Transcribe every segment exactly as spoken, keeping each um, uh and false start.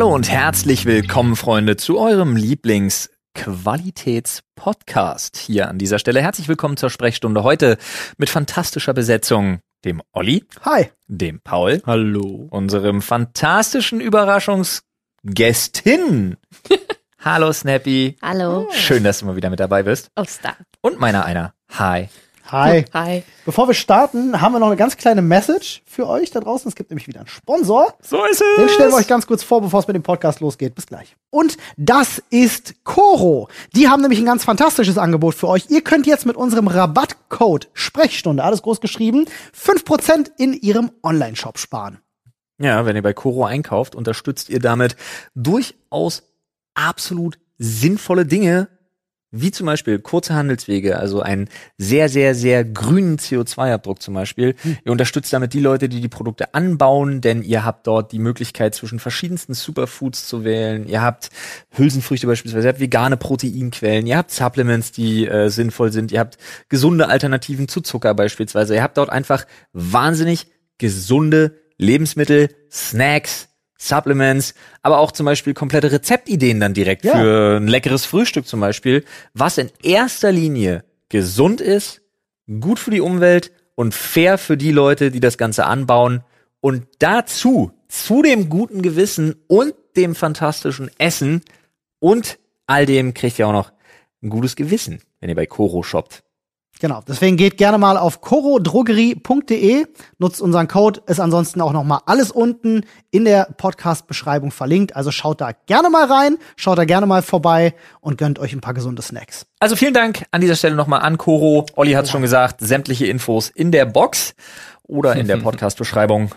Hallo und herzlich willkommen, Freunde, zu eurem Lieblings-Qualitäts-Podcast. Hier an dieser Stelle herzlich willkommen zur Sprechstunde heute mit fantastischer Besetzung. Dem Olli. Hi. Dem Paul. Hallo. Unserem fantastischen Überraschungsgästin. Hallo, Snappy. Hallo. Schön, dass du mal wieder mit dabei bist. Oh, Star. Und meiner einer. Hi. Hi. Hi. Bevor wir starten, haben wir noch eine ganz kleine Message für euch da draußen. Es gibt nämlich wieder einen Sponsor. So ist es. Den stellen wir euch ganz kurz vor, bevor es mit dem Podcast losgeht. Bis gleich. Und das ist Koro. Die haben nämlich ein ganz fantastisches Angebot für euch. Ihr könnt jetzt mit unserem Rabattcode Sprechstunde, alles groß geschrieben, fünf Prozent in ihrem Online-Shop sparen. Ja, wenn ihr bei Koro einkauft, unterstützt ihr damit durchaus absolut sinnvolle Dinge, wie zum Beispiel kurze Handelswege, also einen sehr, sehr, sehr grünen C O zwei Abdruck zum Beispiel. Hm. Ihr unterstützt damit die Leute, die die Produkte anbauen, denn ihr habt dort die Möglichkeit, zwischen verschiedensten Superfoods zu wählen. Ihr habt Hülsenfrüchte beispielsweise, ihr habt vegane Proteinquellen, ihr habt Supplements, die äh, sinnvoll sind, ihr habt gesunde Alternativen zu Zucker beispielsweise. Ihr habt dort einfach wahnsinnig gesunde Lebensmittel, Snacks, Supplements, aber auch zum Beispiel komplette Rezeptideen dann direkt ja. für ein leckeres Frühstück zum Beispiel, was in erster Linie gesund ist, gut für die Umwelt und fair für die Leute, die das Ganze anbauen. Und dazu, zu dem guten Gewissen und dem fantastischen Essen und all dem kriegt ihr auch noch ein gutes Gewissen, wenn ihr bei Koro shoppt. Genau, deswegen geht gerne mal auf korodrogerie punkt de, nutzt unseren Code, ist ansonsten auch nochmal alles unten in der Podcast-Beschreibung verlinkt. Also schaut da gerne mal rein, schaut da gerne mal vorbei und gönnt euch ein paar gesunde Snacks. Also vielen Dank an dieser Stelle nochmal an Koro. Olli hat's ja. schon gesagt, sämtliche Infos in der Box oder in der Podcast-Beschreibung.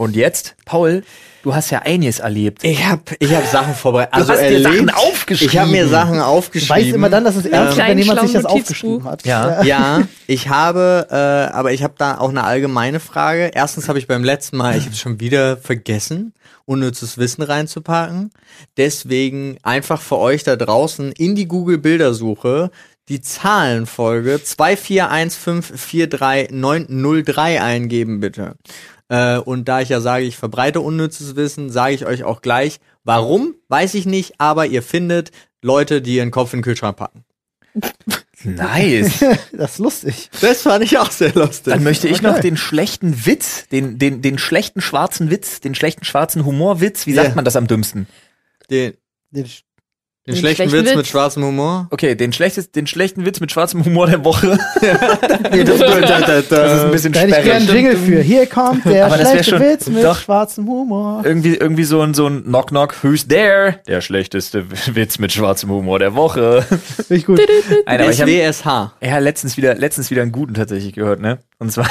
Und jetzt, Paul, du hast ja einiges erlebt. Ich hab, ich hab Sachen vorbereitet. Also du hast dir Sachen aufgeschrieben. Ich habe mir Sachen aufgeschrieben. Ich weiß immer dann, dass es ernst ist, ähm, wenn jemand sich das aufgeschrieben hat. Ja, ja ich habe, äh, aber ich habe da auch eine allgemeine Frage. Erstens habe ich beim letzten Mal, ich habe es schon wieder vergessen, unnützes Wissen reinzupacken. Deswegen einfach für euch da draußen in die Google-Bildersuche die Zahlenfolge zwei vier eins fünf vier drei neun null drei eingeben, bitte. Äh, und da ich ja sage, ich verbreite unnützes Wissen, sage ich euch auch gleich, warum, weiß ich nicht, aber ihr findet Leute, die ihren Kopf in den Kühlschrank packen. Nice. Das ist lustig. Das fand ich auch sehr lustig. Dann möchte ich okay. noch den schlechten Witz, den, den, den schlechten schwarzen Witz, den schlechten schwarzen Humorwitz, wie yeah. sagt man das am dümmsten? Den, den, den, den schlechten, schlechten Witz, Witz mit schwarzem Humor? Okay, den, schlechtes, den schlechten Witz mit schwarzem Humor der Woche. Nee, das, das ist ein bisschen sperrig. Da hätte ich gerne einen Jingle für. Hier kommt der aber schlechte schon, Witz mit doch, schwarzem Humor. Irgendwie, irgendwie so ein, so ein Knock-Knock, who's there? Der schlechteste Witz mit schwarzem Humor der Woche. Richtig gut. Nein, aber ich hab, W S H. Ja, letztens wieder, letztens wieder einen guten tatsächlich gehört, ne? Und zwar...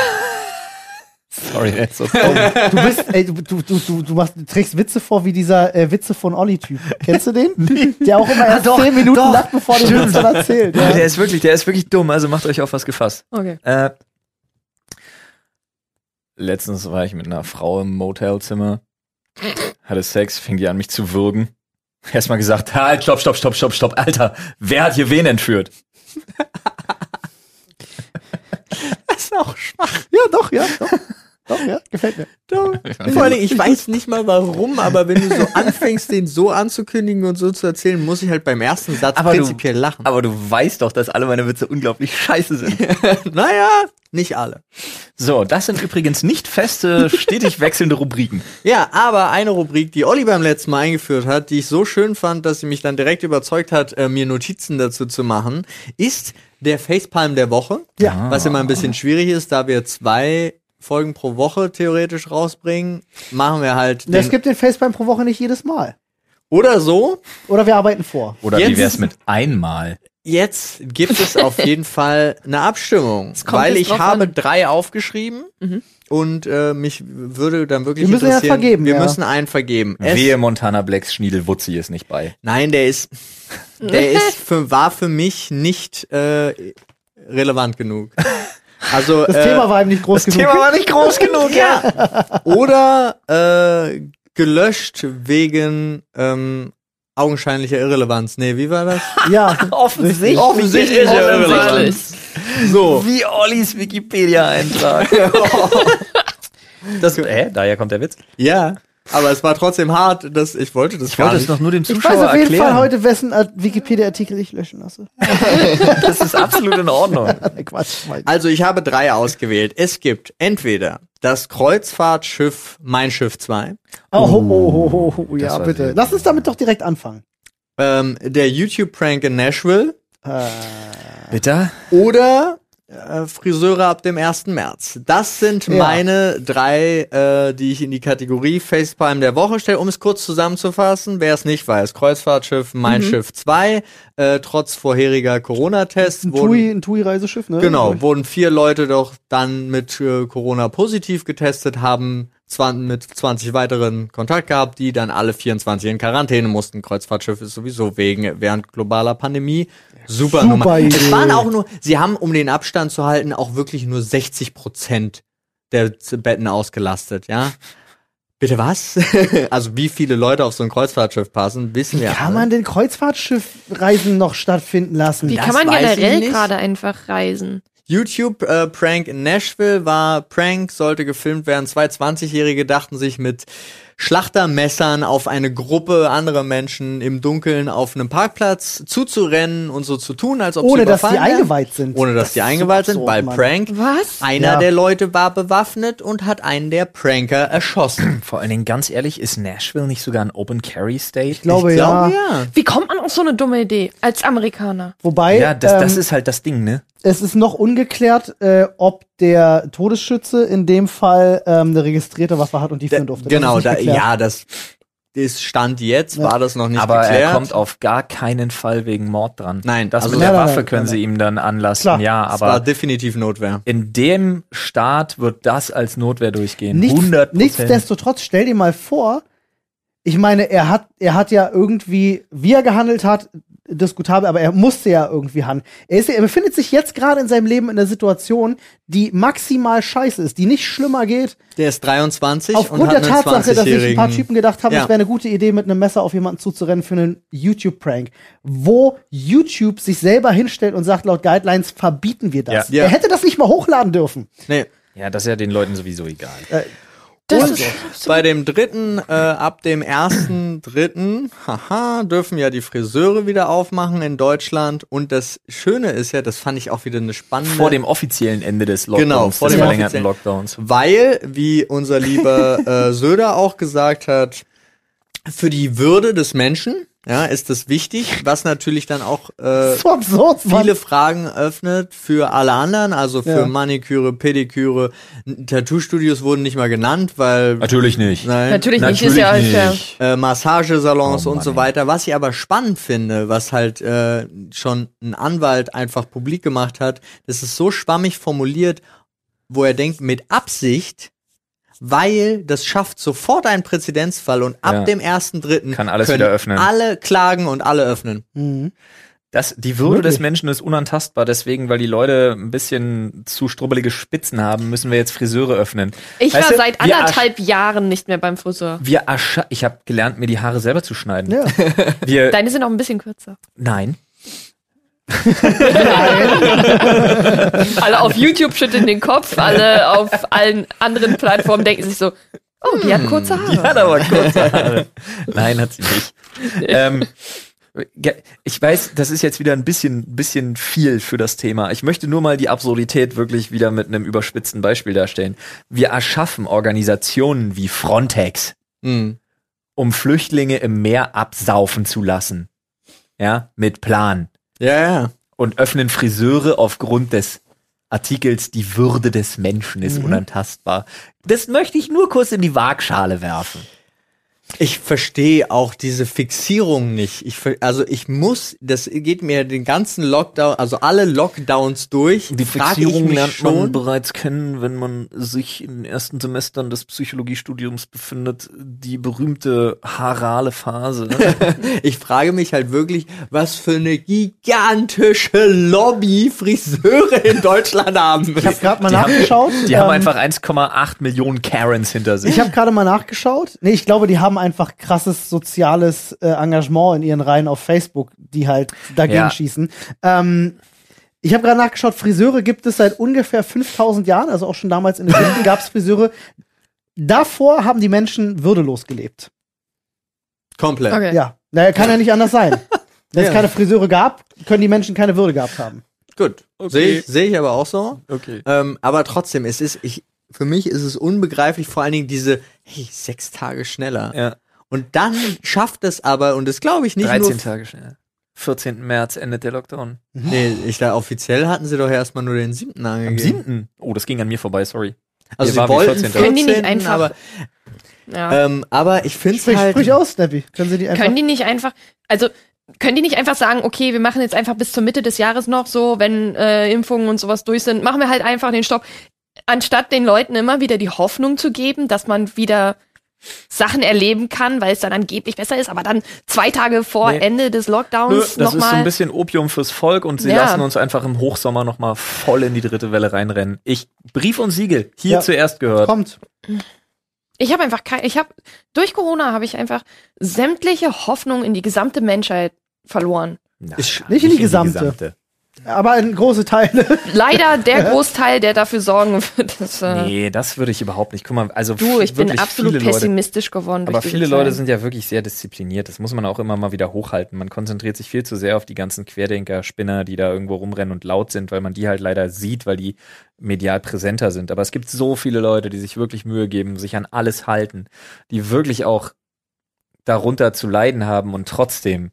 Sorry, ey, so du bist, ey, du, du, du, du, machst, du trägst Witze vor wie dieser äh, Witze von Olli-Typ. Kennst du den? Nee. Der auch immer erst ah, doch, zehn Minuten doch. lacht, bevor der Witz dann erzählt. Ja. Der ist wirklich, der ist wirklich dumm, also macht euch auf was gefasst. Okay. Äh, letztens war ich mit einer Frau im Motelzimmer, hatte Sex, fing die an, mich zu würgen. Erstmal gesagt, halt, stopp, stopp, stopp, stopp, stopp, Alter, wer hat hier wen entführt? Das ist auch schwach. Ja, doch, ja, doch. Doch, ja, gefällt mir. Doch. Vor allem, ich weiß nicht mal warum, aber wenn du so anfängst, den so anzukündigen und so zu erzählen, muss ich halt beim ersten Satz aber prinzipiell du, lachen. Aber du weißt doch, dass alle meine Witze unglaublich scheiße sind. Naja, nicht alle. So, das sind übrigens nicht feste, stetig wechselnde Rubriken. Ja, aber eine Rubrik, die Olli beim letzten Mal eingeführt hat, die ich so schön fand, dass sie mich dann direkt überzeugt hat, mir Notizen dazu zu machen, ist der Facepalm der Woche. Ja. Was immer ein bisschen schwierig ist, da wir zwei Folgen pro Woche theoretisch rausbringen, machen wir halt... Es gibt den Facepalm pro Woche nicht jedes Mal. Oder so. Oder wir arbeiten vor. Oder jetzt, wie wär's mit einmal? Jetzt gibt es auf jeden Fall eine Abstimmung, weil ich habe an. drei aufgeschrieben mhm. und äh, mich würde dann wirklich wir interessieren... Müssen ja vergeben, wir ja. müssen einen vergeben. Es Wehe, Montana Blacks Schniedelwutzi ist nicht bei. Nein, der ist... Der ist für, war für mich nicht äh, relevant genug. Also, das äh, Thema war ihm nicht groß das genug. Das Thema war nicht groß genug, ja. Oder äh, gelöscht wegen ähm, augenscheinlicher Irrelevanz. Nee, wie war das? Ja, offensichtlich. Offensichtlich Irrelevanz. So. Wie Ollis Wikipedia-Eintrag. Das, äh, daher kommt der Witz. Ja. Aber es war trotzdem hart, dass ich wollte das ich gar wollte nicht. Ich wollte es noch nur dem Zuschauer erklären. Ich weiß auf jeden erklären. Fall heute, wessen Wikipedia-Artikel ich löschen lasse. Das ist absolut in Ordnung. Quatsch, Mann. Also ich habe drei ausgewählt. Es gibt entweder das Kreuzfahrtschiff Mein Schiff zwei. Oh, oh, oh, oh, oh ja, bitte. Lass uns damit doch direkt anfangen. Ähm, der YouTube-Prank in Nashville. Äh. Bitte? Oder äh, Friseure ab dem ersten März. Das sind ja. meine drei, äh, die ich in die Kategorie Facepalm der Woche stelle. Um es kurz zusammenzufassen, wer es nicht weiß, Kreuzfahrtschiff Mein mhm. Schiff zwei, äh, trotz vorheriger Corona-Tests. Ein, wurden, ein TUI-Reiseschiff, ne? Genau, wurden vier Leute doch dann mit äh, Corona positiv getestet, haben mit zwanzig weiteren Kontakt gehabt, die dann alle vierundzwanzig in Quarantäne mussten. Kreuzfahrtschiff ist sowieso wegen während globaler Pandemie super, super Nummer. Idee. Es waren auch nur, sie haben, um den Abstand zu halten, auch wirklich nur sechzig Prozent der Betten ausgelastet, ja. Bitte was? Also wie viele Leute auf so ein Kreuzfahrtschiff passen, wissen wir. Wie kann alle. man denn Kreuzfahrtschiffreisen noch stattfinden lassen? Wie das kann man generell gerade einfach reisen? YouTube-Prank äh, in Nashville war, Prank sollte gefilmt werden. Zwei zwanzigjährige dachten sich mit Schlachtermessern auf eine Gruppe anderer Menschen im Dunkeln auf einem Parkplatz zuzurennen und so zu tun, als ob ohne, sie überfallen dass die werden. eingeweiht sind. Ohne, das dass die eingeweiht sind, weil Mann. Prank. Was? Einer ja. der Leute war bewaffnet und hat einen der Pranker erschossen. Vor allen Dingen, ganz ehrlich, ist Nashville nicht sogar ein Open Carry State? Ich glaube, ich glaube ja. ja. Wie kommt man auf so eine dumme Idee als Amerikaner? Wobei, ja, das, das ähm, ist halt das Ding, ne? Es ist noch ungeklärt, äh, ob der Todesschütze in dem Fall ähm, eine registrierte Waffe hat und die führen durfte. Genau, da, ja, das ist Stand jetzt, ja. war das noch nicht Aber geklärt. Aber er kommt auf gar keinen Fall wegen Mord dran. Nein, das also mit der nein, Waffe nein, können nein, sie nein. ihm dann anlassen. Klar, ja, aber das war definitiv Notwehr. In dem Staat wird das als Notwehr durchgehen. Nichts, hundert Prozent. Nichtsdestotrotz, stell dir mal vor, ich meine, er hat, er hat ja irgendwie, wie er gehandelt hat, diskutabel, aber er musste ja irgendwie handeln. Er ist, er befindet sich jetzt gerade in seinem Leben in einer Situation, die maximal scheiße ist, die nicht schlimmer geht. Der ist dreiundzwanzig Aufgrund und hat der Tatsache, dass sich ein paar Typen gedacht haben, es ja. wäre eine gute Idee, mit einem Messer auf jemanden zuzurennen für einen YouTube-Prank, wo YouTube sich selber hinstellt und sagt, laut Guidelines verbieten wir das. Ja. Ja. Er hätte das nicht mal hochladen dürfen. Nee. Ja, das ist ja den Leuten sowieso egal. Äh, Das und ist bei dem dritten, äh, ab dem ersten dritten, haha, dürfen ja die Friseure wieder aufmachen in Deutschland. Und das Schöne ist ja, das fand ich auch wieder eine spannende... Vor dem offiziellen Ende des Lockdowns. Genau, vor dem verlängerten Lockdowns. Weil, wie unser lieber äh, Söder auch gesagt hat, für die Würde des Menschen... Ja, ist das wichtig, was natürlich dann auch äh, so absurd, viele Fragen öffnet für alle anderen, also für ja. Maniküre, Pediküre, Tattoo-Studios wurden nicht mal genannt, weil... Natürlich nicht. Nein, natürlich, natürlich nicht, ist ja nicht. Äh, Massagesalons oh, und so weiter. Was ich aber spannend finde, was halt äh, schon ein Anwalt einfach publik gemacht hat, das ist so schwammig formuliert, wo er denkt, mit Absicht... Weil das schafft sofort einen Präzedenzfall und ab ja. dem ersten dritten kann alles wieder öffnen. Alle klagen und alle öffnen. Mhm. Das, die Würde Wirklich? des Menschen ist unantastbar, deswegen, weil die Leute ein bisschen zu strubbelige Spitzen haben, müssen wir jetzt Friseure öffnen. Ich weißt war du, seit anderthalb Jahren nicht mehr beim Friseur. Wir ich habe gelernt, mir die Haare selber zu schneiden. Ja. Wir Deine sind auch ein bisschen kürzer. Nein. Alle auf YouTube schütteln den Kopf, alle auf allen anderen Plattformen denken sich so, oh, die hat kurze Haare. Die hat aber kurze Haare. Nein, hat sie nicht. ähm, ich weiß, das ist jetzt wieder ein bisschen, bisschen viel für das Thema. Ich möchte nur mal die Absurdität wirklich wieder mit einem überspitzten Beispiel darstellen. Wir erschaffen Organisationen wie Frontex, mhm. um Flüchtlinge im Meer absaufen zu lassen. Ja, mit Plan. Ja, ja. Und öffnen Friseure aufgrund des Artikels, die Würde des Menschen ist mhm. unantastbar. Das möchte ich nur kurz in die Waagschale werfen. Ich verstehe auch diese Fixierung nicht. Ich, also ich muss, das geht mir den ganzen Lockdown, also alle Lockdowns durch. Die Fixierung lernt man bereits kennen, wenn man sich in den ersten Semestern des Psychologiestudiums befindet. Die berühmte haarale Phase. Ich frage mich halt wirklich, was für eine gigantische Lobby Friseure in Deutschland haben. Ich habe gerade mal die nachgeschaut. Haben, die ähm, haben einfach eins Komma acht Millionen Karens hinter sich. Ich habe gerade mal nachgeschaut. Nee, ich glaube, die haben einfach krasses soziales äh, Engagement in ihren Reihen auf Facebook, die halt dagegen ja. schießen. Ähm, ich habe gerade nachgeschaut, Friseure gibt es seit ungefähr fünftausend Jahren, also auch schon damals in den Sünden gab es Friseure, Davor haben die Menschen würdelos gelebt. Komplett. Okay. Ja. Naja, kann ja nicht anders sein. Wenn es ja. keine Friseure gab, können die Menschen keine Würde gehabt haben. Gut. Okay. Sehe ich, seh ich aber auch so. Okay. Ähm, aber trotzdem, es ist, ich, für mich ist es unbegreiflich, vor allen Dingen diese, hey, sechs Tage schneller. Ja. Und dann schafft es aber, und das glaube ich nicht dreizehn nur... dreizehn Tage schneller. vierzehnten März endet der Lockdown. Nee, ich da offiziell hatten sie doch erstmal nur den siebten angegeben. Am siebten? Oh, das ging an mir vorbei, sorry. Also wir sie wollten vierzehn Können die nicht einfach... Aber, ja. ähm, aber ich finde es halt... Sprich aus, Snappy. Können sie die einfach... Können die nicht einfach... Also... Können die nicht einfach sagen, okay, wir machen jetzt einfach bis zur Mitte des Jahres noch so, wenn äh, Impfungen und sowas durch sind, machen wir halt einfach den Stopp. Anstatt den Leuten immer wieder die Hoffnung zu geben, dass man wieder Sachen erleben kann, weil es dann angeblich besser ist, aber dann zwei Tage vor nee. Ende des Lockdowns nochmal. Das noch ist so ein bisschen Opium fürs Volk und sie ja. lassen uns einfach im Hochsommer nochmal voll in die dritte Welle reinrennen. Ich, Brief und Siegel, hier ja. zuerst gehört. Kommt. Ich habe einfach kein, ich habe durch Corona habe ich einfach sämtliche Hoffnung in die gesamte Menschheit verloren. Nein, nicht, nicht in die gesamte, in die gesamte. Aber in große Teile. Leider der Großteil, der dafür sorgen wird. Dass, äh nee, das würde ich überhaupt nicht. Guck mal, also du, ich bin absolut pessimistisch Leute, geworden. Aber viele Leute sind ja wirklich sehr diszipliniert. Das muss man auch immer mal wieder hochhalten. Man konzentriert sich viel zu sehr auf die ganzen Querdenker, Spinner, die da irgendwo rumrennen und laut sind, weil man die halt leider sieht, weil die medial präsenter sind. Aber es gibt so viele Leute, die sich wirklich Mühe geben, sich an alles halten, die wirklich auch darunter zu leiden haben und trotzdem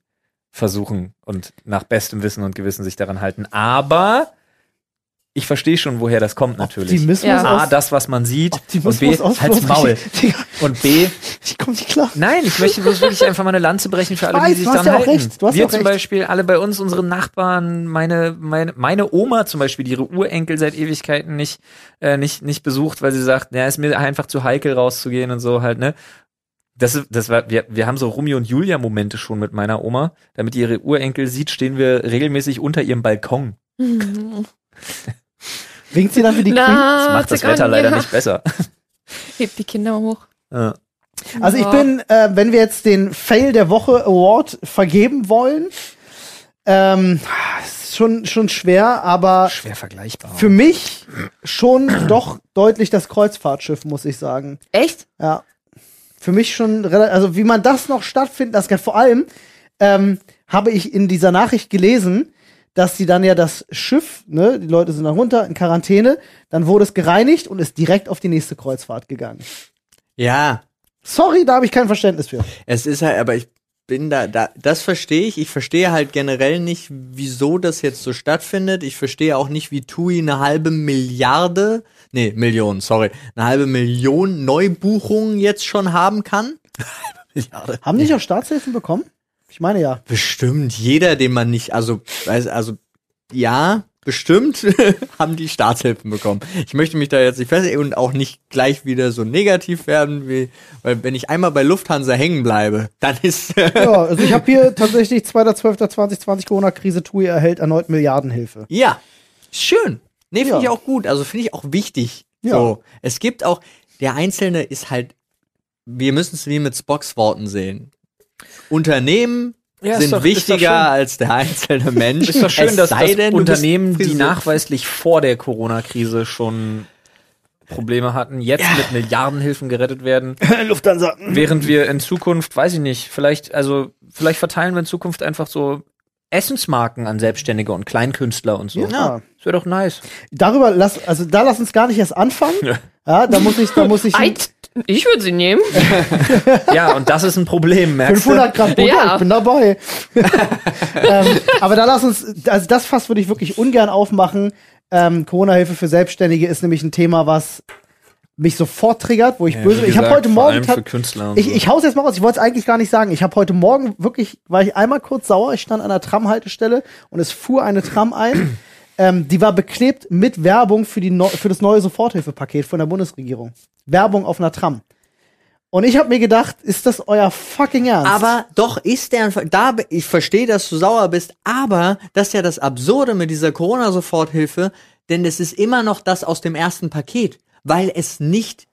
versuchen und nach bestem Wissen und Gewissen sich daran halten. Aber ich verstehe schon, woher das kommt natürlich. Ja. A, das, was man sieht. Und B, halt's Maul. Und B, ich komme nicht klar. Nein, ich möchte bloß wirklich einfach mal eine Lanze brechen für alle, weiß, die sich daran ja halten. Wir zum recht. Beispiel, alle bei uns, unsere Nachbarn, meine, meine, meine Oma zum Beispiel, die ihre Urenkel seit Ewigkeiten nicht, äh, nicht, nicht besucht, weil sie sagt, naja, ist mir einfach zu heikel rauszugehen und so halt, ne? Das, das war, wir, wir haben so Romeo und Julia Momente schon mit meiner Oma. Damit ihre Urenkel sieht, stehen wir regelmäßig unter ihrem Balkon. Winkt sie dann für die Kinder? Das macht das Wetter leider nicht besser. Hebt die Kinder hoch. Ja. Also ich bin, äh, wenn wir jetzt den Fail der Woche Award vergeben wollen, ähm, ist schon, schon schwer, aber schwer vergleichbar. Für mich schon doch deutlich das Kreuzfahrtschiff, muss ich sagen. Echt? Ja. Für mich schon relativ, also wie man das noch stattfinden lassen kann. Vor allem ähm, habe ich in dieser Nachricht gelesen, dass sie dann ja das Schiff, ne, die Leute sind dann runter in Quarantäne, dann wurde es gereinigt und ist direkt auf die nächste Kreuzfahrt gegangen. Ja. Sorry, da habe ich kein Verständnis für. Es ist halt, aber ich bin da, da das verstehe ich. Ich verstehe halt generell nicht, wieso das jetzt so stattfindet. Ich verstehe auch nicht, wie TUI eine halbe Milliarde Nee, Millionen, sorry. Eine halbe Million Neubuchungen jetzt schon haben kann. Milliarde. Haben die nicht auch Staatshilfen bekommen? Ich meine ja. Bestimmt. Jeder, den man nicht, also, also, ja, bestimmt haben die Staatshilfen bekommen. Ich möchte mich da jetzt nicht festlegen und auch nicht gleich wieder so negativ werden, wie, weil wenn ich einmal bei Lufthansa hängen bleibe, dann ist... ja, also ich habe hier tatsächlich zweiter zwölfter zweitausendzwanzig Corona-Krise, TUI erhält erneut Milliardenhilfe. Ja, schön. Nee, finde ja. ich auch gut. Also finde ich auch wichtig. Ja. So. Es gibt auch, der Einzelne ist halt, wir müssen es wie mit Spocks Worten sehen. Unternehmen ja, sind doch, wichtiger als der einzelne Mensch. Ist doch schön, es dass sei denn, Unternehmen, die nachweislich vor der Corona-Krise schon Probleme hatten, jetzt ja. mit Milliardenhilfen gerettet werden. Lufthansa. Während wir in Zukunft, weiß ich nicht, vielleicht, also, vielleicht verteilen wir in Zukunft einfach so Essensmarken an Selbstständige und Kleinkünstler und so. Ja. Das wäre doch nice. Darüber, lass, also da lass uns gar nicht erst anfangen. Ja, ja da muss ich, da muss ich. Eid, ich würde sie nehmen. Ja, und das ist ein Problem, merkst du? fünfhundert Gramm Butter, ja. Ich bin dabei. ähm, aber da lass uns, also das Fass würde ich wirklich ungern aufmachen. Ähm, Corona-Hilfe für Selbstständige ist nämlich ein Thema, was mich sofort triggert, wo ich ja, böse bin. Ich habe heute Morgen. Für Künstler und ich, so. ich hau's jetzt mal raus, ich wollte es eigentlich gar nicht sagen. Ich habe heute Morgen wirklich, war ich einmal kurz sauer, ich stand an einer Tramhaltestelle und es fuhr eine Tram ein. ähm, die war beklebt mit Werbung für, die no- für das neue Soforthilfepaket von der Bundesregierung. Werbung auf einer Tram. Und ich habe mir gedacht, ist das euer fucking Ernst? Aber doch ist der, da ich verstehe, dass du sauer bist, aber das ist ja das Absurde mit dieser Corona-Soforthilfe, denn es ist immer noch das aus dem ersten Paket. Weil es nicht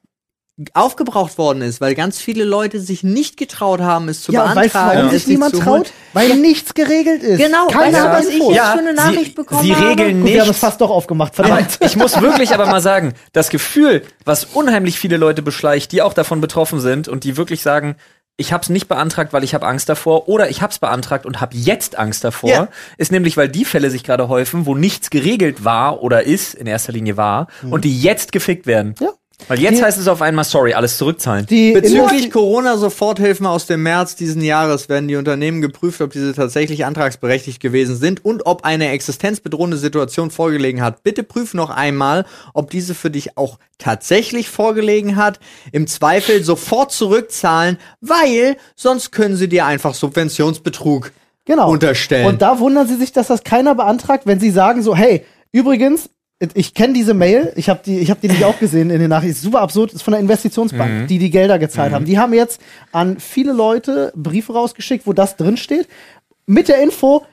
aufgebraucht worden ist, weil ganz viele Leute sich nicht getraut haben, es zu ja, beantragen. Ja, weil sich niemand traut, weil ja. nichts geregelt ist. Genau, keiner ja. was ich jetzt ja, für eine Nachricht sie, bekommen sie regeln habe. Nicht. Wir haben es fast doch aufgemacht. Ich muss wirklich aber mal sagen, das Gefühl, was unheimlich viele Leute beschleicht, die auch davon betroffen sind und die wirklich sagen, ich hab's nicht beantragt, weil ich habe Angst davor, oder ich hab's beantragt und habe jetzt Angst davor, yeah. ist nämlich, weil die Fälle sich gerade häufen, wo nichts geregelt war oder ist, in erster Linie war, mhm. und die jetzt gefickt werden. Ja. Weil jetzt die, heißt es auf einmal, sorry, alles zurückzahlen. Die Bezüglich Corona-Soforthilfen aus dem März diesen Jahres werden die Unternehmen geprüft, ob diese tatsächlich antragsberechtigt gewesen sind und ob eine existenzbedrohende Situation vorgelegen hat. Bitte prüf noch einmal, ob diese für dich auch tatsächlich vorgelegen hat. Im Zweifel sofort zurückzahlen, weil sonst können sie dir einfach Subventionsbetrug genau. unterstellen. Und da wundern sie sich, dass das keiner beantragt, wenn sie sagen so, hey, übrigens, ich kenne diese Mail, ich habe die, ich habe die nicht auch gesehen in den Nachrichten, super absurd, ist von der Investitionsbank, mhm. die die Gelder gezahlt mhm. haben. Die haben jetzt an viele Leute Briefe rausgeschickt, wo das drin steht, mit der Info,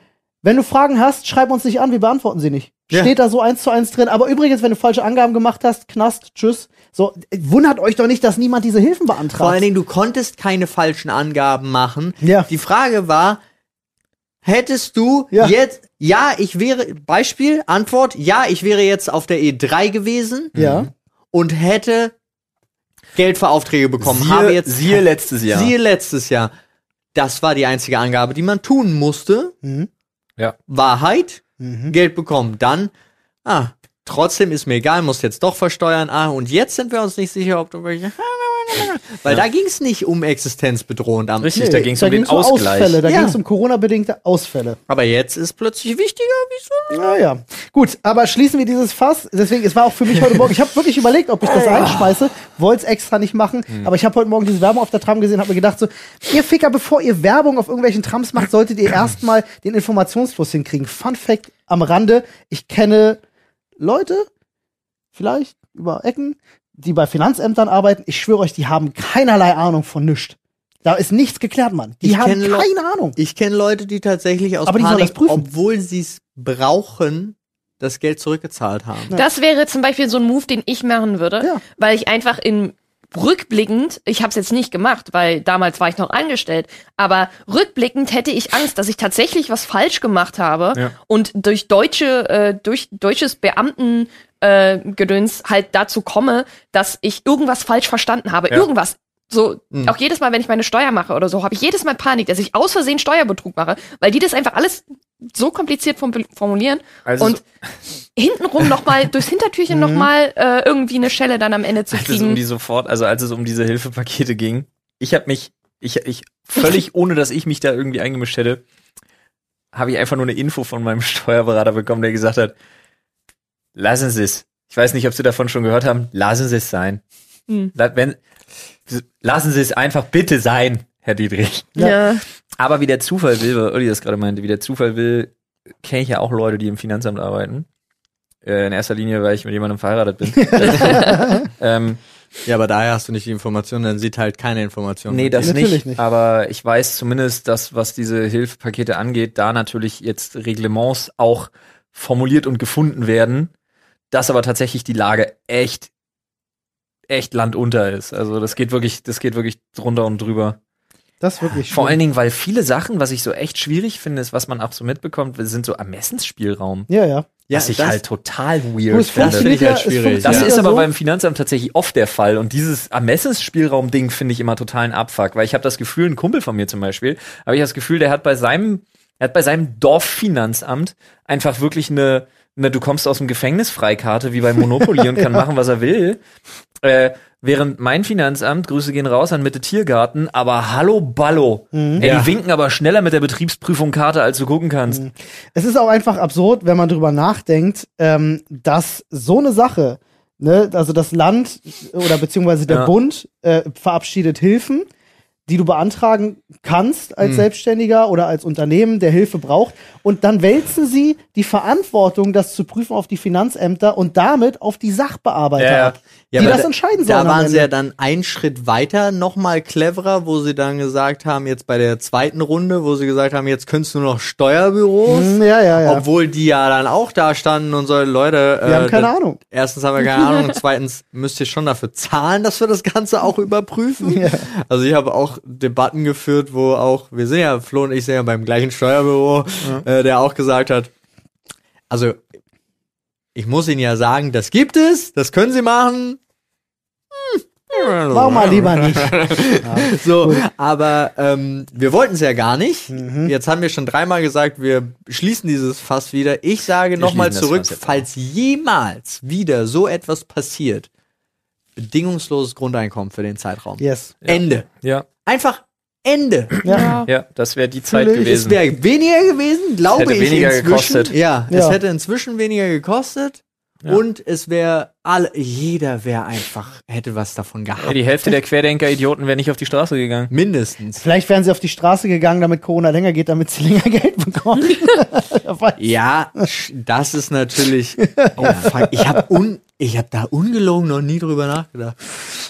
wenn du Fragen hast, schreib uns nicht an, wir beantworten sie nicht. Ja. Steht da so eins zu eins drin. Aber übrigens, wenn du falsche Angaben gemacht hast, Knast, tschüss. So, wundert euch doch nicht, dass niemand diese Hilfen beantragt. Vor allen Dingen, du konntest keine falschen Angaben machen. Ja. Die Frage war, hättest du ja. jetzt, ja, ich wäre, Beispiel, Antwort, ja, ich wäre jetzt auf der E drei gewesen ja. und hätte Geld für Aufträge bekommen. Siehe, habe jetzt, siehe letztes Jahr. Siehe letztes Jahr. Das war die einzige Angabe, die man tun musste. Mhm. Ja. Wahrheit, mhm. Geld bekommen. Dann, ah, trotzdem ist mir egal, muss jetzt doch versteuern. Ah, und jetzt sind wir uns nicht sicher, ob du welche... Weil ja. da ging es nicht um existenzbedrohend am Richtig, nee, da ging es um den Ausgleich. Ausfälle, da ja. ging es um Corona-bedingte Ausfälle. Aber jetzt ist plötzlich wichtiger, wieso? Naja, gut, aber schließen wir dieses Fass. Deswegen, es war auch für mich heute Morgen, ich habe wirklich überlegt, ob ich das einschmeiße, wollte es extra nicht machen, mhm. aber ich habe heute Morgen diese Werbung auf der Tram gesehen, habe mir gedacht so, ihr Ficker, bevor ihr Werbung auf irgendwelchen Trams macht, solltet ihr erstmal den Informationsfluss hinkriegen. Fun Fact am Rande, ich kenne Leute, vielleicht über Ecken, die bei Finanzämtern arbeiten, ich schwöre euch, die haben keinerlei Ahnung von nichts. Da ist nichts geklärt, Mann. Die ich haben keine Le- Ahnung. Ich kenne Leute, die tatsächlich aus Aber Panik, obwohl sie es brauchen, das Geld zurückgezahlt haben. Das wäre zum Beispiel so ein Move, den ich machen würde, ja. weil ich einfach in rückblickend, ich habe es jetzt nicht gemacht, weil damals war ich noch angestellt, aber rückblickend hätte ich Angst, dass ich tatsächlich was falsch gemacht habe ja. und durch deutsche, äh, durch deutsches Beamten äh, Gedöns halt dazu komme, dass ich irgendwas falsch verstanden habe, ja. irgendwas. So, mhm. auch jedes Mal, wenn ich meine Steuer mache oder so, habe ich jedes Mal Panik, dass ich aus Versehen Steuerbetrug mache, weil die das einfach alles so kompliziert form- formulieren also und so hintenrum nochmal, durchs Hintertürchen nochmal äh, irgendwie eine Schelle dann am Ende zu kriegen. Als es um die sofort, also als es um diese Hilfepakete ging, ich habe mich, ich, ich völlig ohne, dass ich mich da irgendwie eingemischt hätte, habe ich einfach nur eine Info von meinem Steuerberater bekommen, der gesagt hat, lassen Sie es. Ich weiß nicht, ob Sie davon schon gehört haben, lassen Sie es sein. Mhm. Wenn Lassen Sie es einfach bitte sein, Herr Dietrich. Ja. Aber wie der Zufall will, weil Uli das gerade meinte, wie der Zufall will, kenne ich ja auch Leute, die im Finanzamt arbeiten. Äh, in erster Linie, weil ich mit jemandem verheiratet bin. ähm, ja, aber daher hast du nicht die Informationen, dann sieht halt keine Informationen. Nee, das nicht, nicht. Aber ich weiß zumindest, dass, was diese Hilfepakete angeht, da natürlich jetzt Reglements auch formuliert und gefunden werden, dass aber tatsächlich die Lage echt echt landunter ist. Also das geht wirklich, das geht wirklich drunter und drüber. Das wirklich. Vor schlimm. Allen Dingen, weil viele Sachen, was ich so echt schwierig finde, ist, was man auch so mitbekommt, sind so Ermessensspielraum. Ja, ja. Was ja, ich halt total weird finde. Das finde ich halt schwierig. Das ist aber so beim Finanzamt tatsächlich oft der Fall. Und dieses Ermessensspielraum-Ding finde ich immer totalen Abfuck, weil ich habe das Gefühl, ein Kumpel von mir zum Beispiel, habe ich das Gefühl, der hat bei seinem, er hat bei seinem Dorffinanzamt einfach wirklich eine, eine du kommst aus dem Gefängnis Freikarte wie bei Monopoly und kann ja. machen, was er will. Äh, während mein Finanzamt, Grüße gehen raus an Mitte Tiergarten, aber hallo Ballo. Mhm. Ey, die ja. winken aber schneller mit der Betriebsprüfung Karte, als du gucken kannst. Es ist auch einfach absurd, wenn man drüber nachdenkt, ähm, dass so eine Sache, ne, also das Land oder beziehungsweise der ja. Bund äh, verabschiedet Hilfen, die du beantragen kannst als hm. Selbstständiger oder als Unternehmen, der Hilfe braucht. Und dann wälzen sie die Verantwortung, das zu prüfen, auf die Finanzämter und damit auf die Sachbearbeiter ja, ab, ja, die das da, entscheiden sollen. Da waren sie ja dann einen Schritt weiter, nochmal cleverer, wo sie dann gesagt haben, jetzt bei der zweiten Runde, wo sie gesagt haben, jetzt können es nur noch Steuerbüros, hm, ja, ja, ja. obwohl die ja dann auch da standen und so, Leute, wir äh, haben keine das, Ahnung. Erstens haben wir keine Ahnung und zweitens müsst ihr schon dafür zahlen, dass wir das Ganze auch überprüfen. Ja. Also ich habe auch Debatten geführt, wo auch, wir sind ja, Flo und ich sind ja beim gleichen Steuerbüro, ja. äh, der auch gesagt hat, also ich muss Ihnen ja sagen, das gibt es, das können Sie machen. Hm. Warum mal lieber nicht. Ja, so, gut. aber ähm, wir wollten es ja gar nicht. Mhm. Jetzt haben wir schon dreimal gesagt, wir schließen dieses Fass wieder. Ich sage nochmal zurück, falls jemals wieder so etwas passiert, bedingungsloses Grundeinkommen für den Zeitraum. Yes. Ja. Ende. Ja. Einfach Ende. Ja, ja das wäre die Zeit Natürlich. gewesen. Es wäre weniger gewesen, glaube ich. Es hätte ich weniger inzwischen. gekostet. Ja, ja, es hätte inzwischen weniger gekostet. Ja. Und es wäre, alle, jeder wäre einfach, hätte was davon gehabt. Ja, die Hälfte der Querdenker-Idioten wäre nicht auf die Straße gegangen. Mindestens. Vielleicht wären sie auf die Straße gegangen, damit Corona länger geht, damit sie länger Geld bekommen. Ja, das ist natürlich, oh fuck, ich habe un, ich hab da ungelogen noch nie drüber nachgedacht.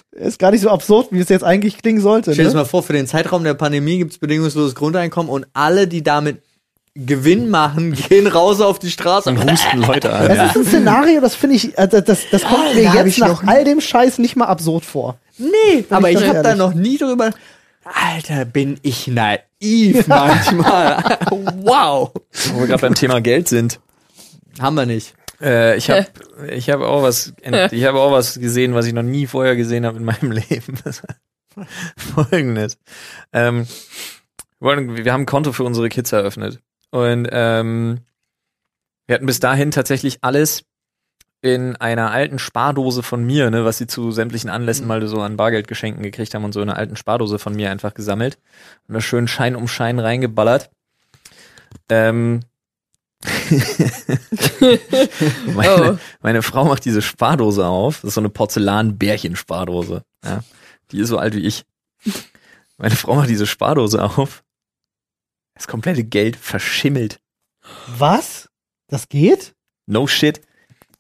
Ist gar nicht so absurd, wie es jetzt eigentlich klingen sollte. Stell dir ne? mal vor, für den Zeitraum der Pandemie gibt es bedingungsloses Grundeinkommen und alle, die damit Gewinn machen, gehen raus auf die Straße und husten Leute an. Das ist ein Szenario, das finde ich, das, das, das kommt mir jetzt nach all dem Scheiß nicht mal absurd vor. Nee, aber ich habe da noch nie drüber... Alter, bin ich naiv manchmal. Wow. Wo wir gerade beim Thema Geld sind. Haben wir nicht. Äh, ich habe ich hab auch, hab auch was gesehen, was ich noch nie vorher gesehen habe in meinem Leben. Folgendes. Ähm, wir haben ein Konto für unsere Kids eröffnet. Und ähm, wir hatten bis dahin tatsächlich alles in einer alten Spardose von mir, ne, was sie zu sämtlichen Anlässen mal so an Bargeldgeschenken gekriegt haben und so in einer alten Spardose von mir einfach gesammelt und da schön Schein um Schein reingeballert. Ähm. meine, oh. meine Frau macht diese Spardose auf. Das ist so eine Porzellan-Bärchen-Spardose. Ja. Die ist so alt wie ich. Meine Frau macht diese Spardose auf. Das komplette Geld verschimmelt. Was? Das geht? No shit.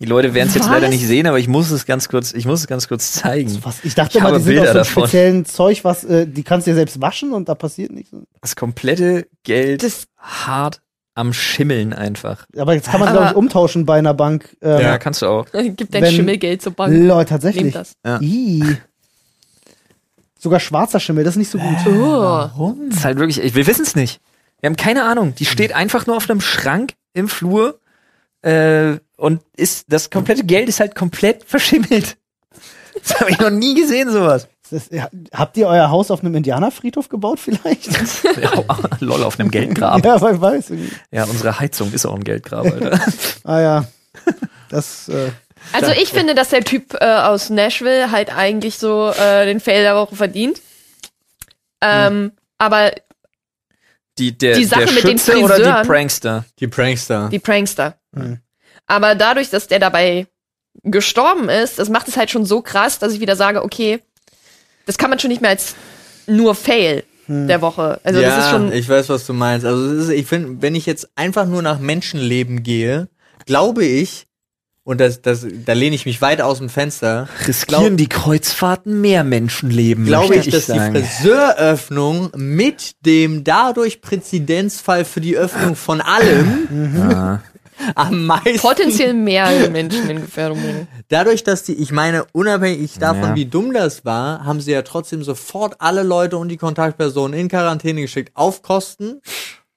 Die Leute werden es jetzt leider nicht sehen, aber ich muss es ganz kurz, ich muss es ganz kurz zeigen. Was? Ich dachte mal, die sind auf so speziellen Zeug, was, äh, die kannst du ja selbst waschen und da passiert nichts. Das komplette Geld ist hart am Schimmeln einfach. Aber jetzt kann man, glaube ich, umtauschen bei einer Bank. Ähm, ja, kannst du auch. Gib dein Schimmelgeld zur Bank. Leute, tatsächlich. Das. Ja. Ii. Sogar schwarzer Schimmel, das ist nicht so gut. Äh, warum? Das ist halt wirklich, ich, wir wissen es nicht. Wir haben keine Ahnung. Die steht einfach nur auf einem Schrank im Flur äh, und ist das komplette Geld ist halt komplett verschimmelt. Das habe ich noch nie gesehen, sowas. Das, habt ihr euer Haus auf einem Indianerfriedhof gebaut vielleicht? Ja, lol, auf einem Geldgrab. Ja, man weiß. Ja, unsere Heizung ist auch ein Geldgrab, Alter. Ah ja, das... Äh Also ich finde, dass der Typ äh, aus Nashville halt eigentlich so äh, den Fail der Woche verdient. Ähm, mhm. Aber die, der, die Sache der mit den Friseuren... Oder die Prankster? Die Prankster. Die Prankster. Mhm. Aber dadurch, dass der dabei gestorben ist, das macht es halt schon so krass, dass ich wieder sage, okay, das kann man schon nicht mehr als nur Fail mhm. der Woche. Also ja, das ist schon ich weiß, was du meinst. Also das ist, ich finde, wenn ich jetzt einfach nur nach Menschenleben gehe, glaube ich, und das, das, da lehne ich mich weit aus dem Fenster. Riskieren glaub, die Kreuzfahrten mehr Menschenleben? Glaube ich, dass sagen. die Friseuröffnung mit dem dadurch Präzedenzfall für die Öffnung von allem ah. am meisten potenziell mehr Menschen in Gefährdung bringen. Dadurch, dass die, ich meine, unabhängig davon, ja. wie dumm das war, haben sie ja trotzdem sofort alle Leute und die Kontaktpersonen in Quarantäne geschickt auf Kosten.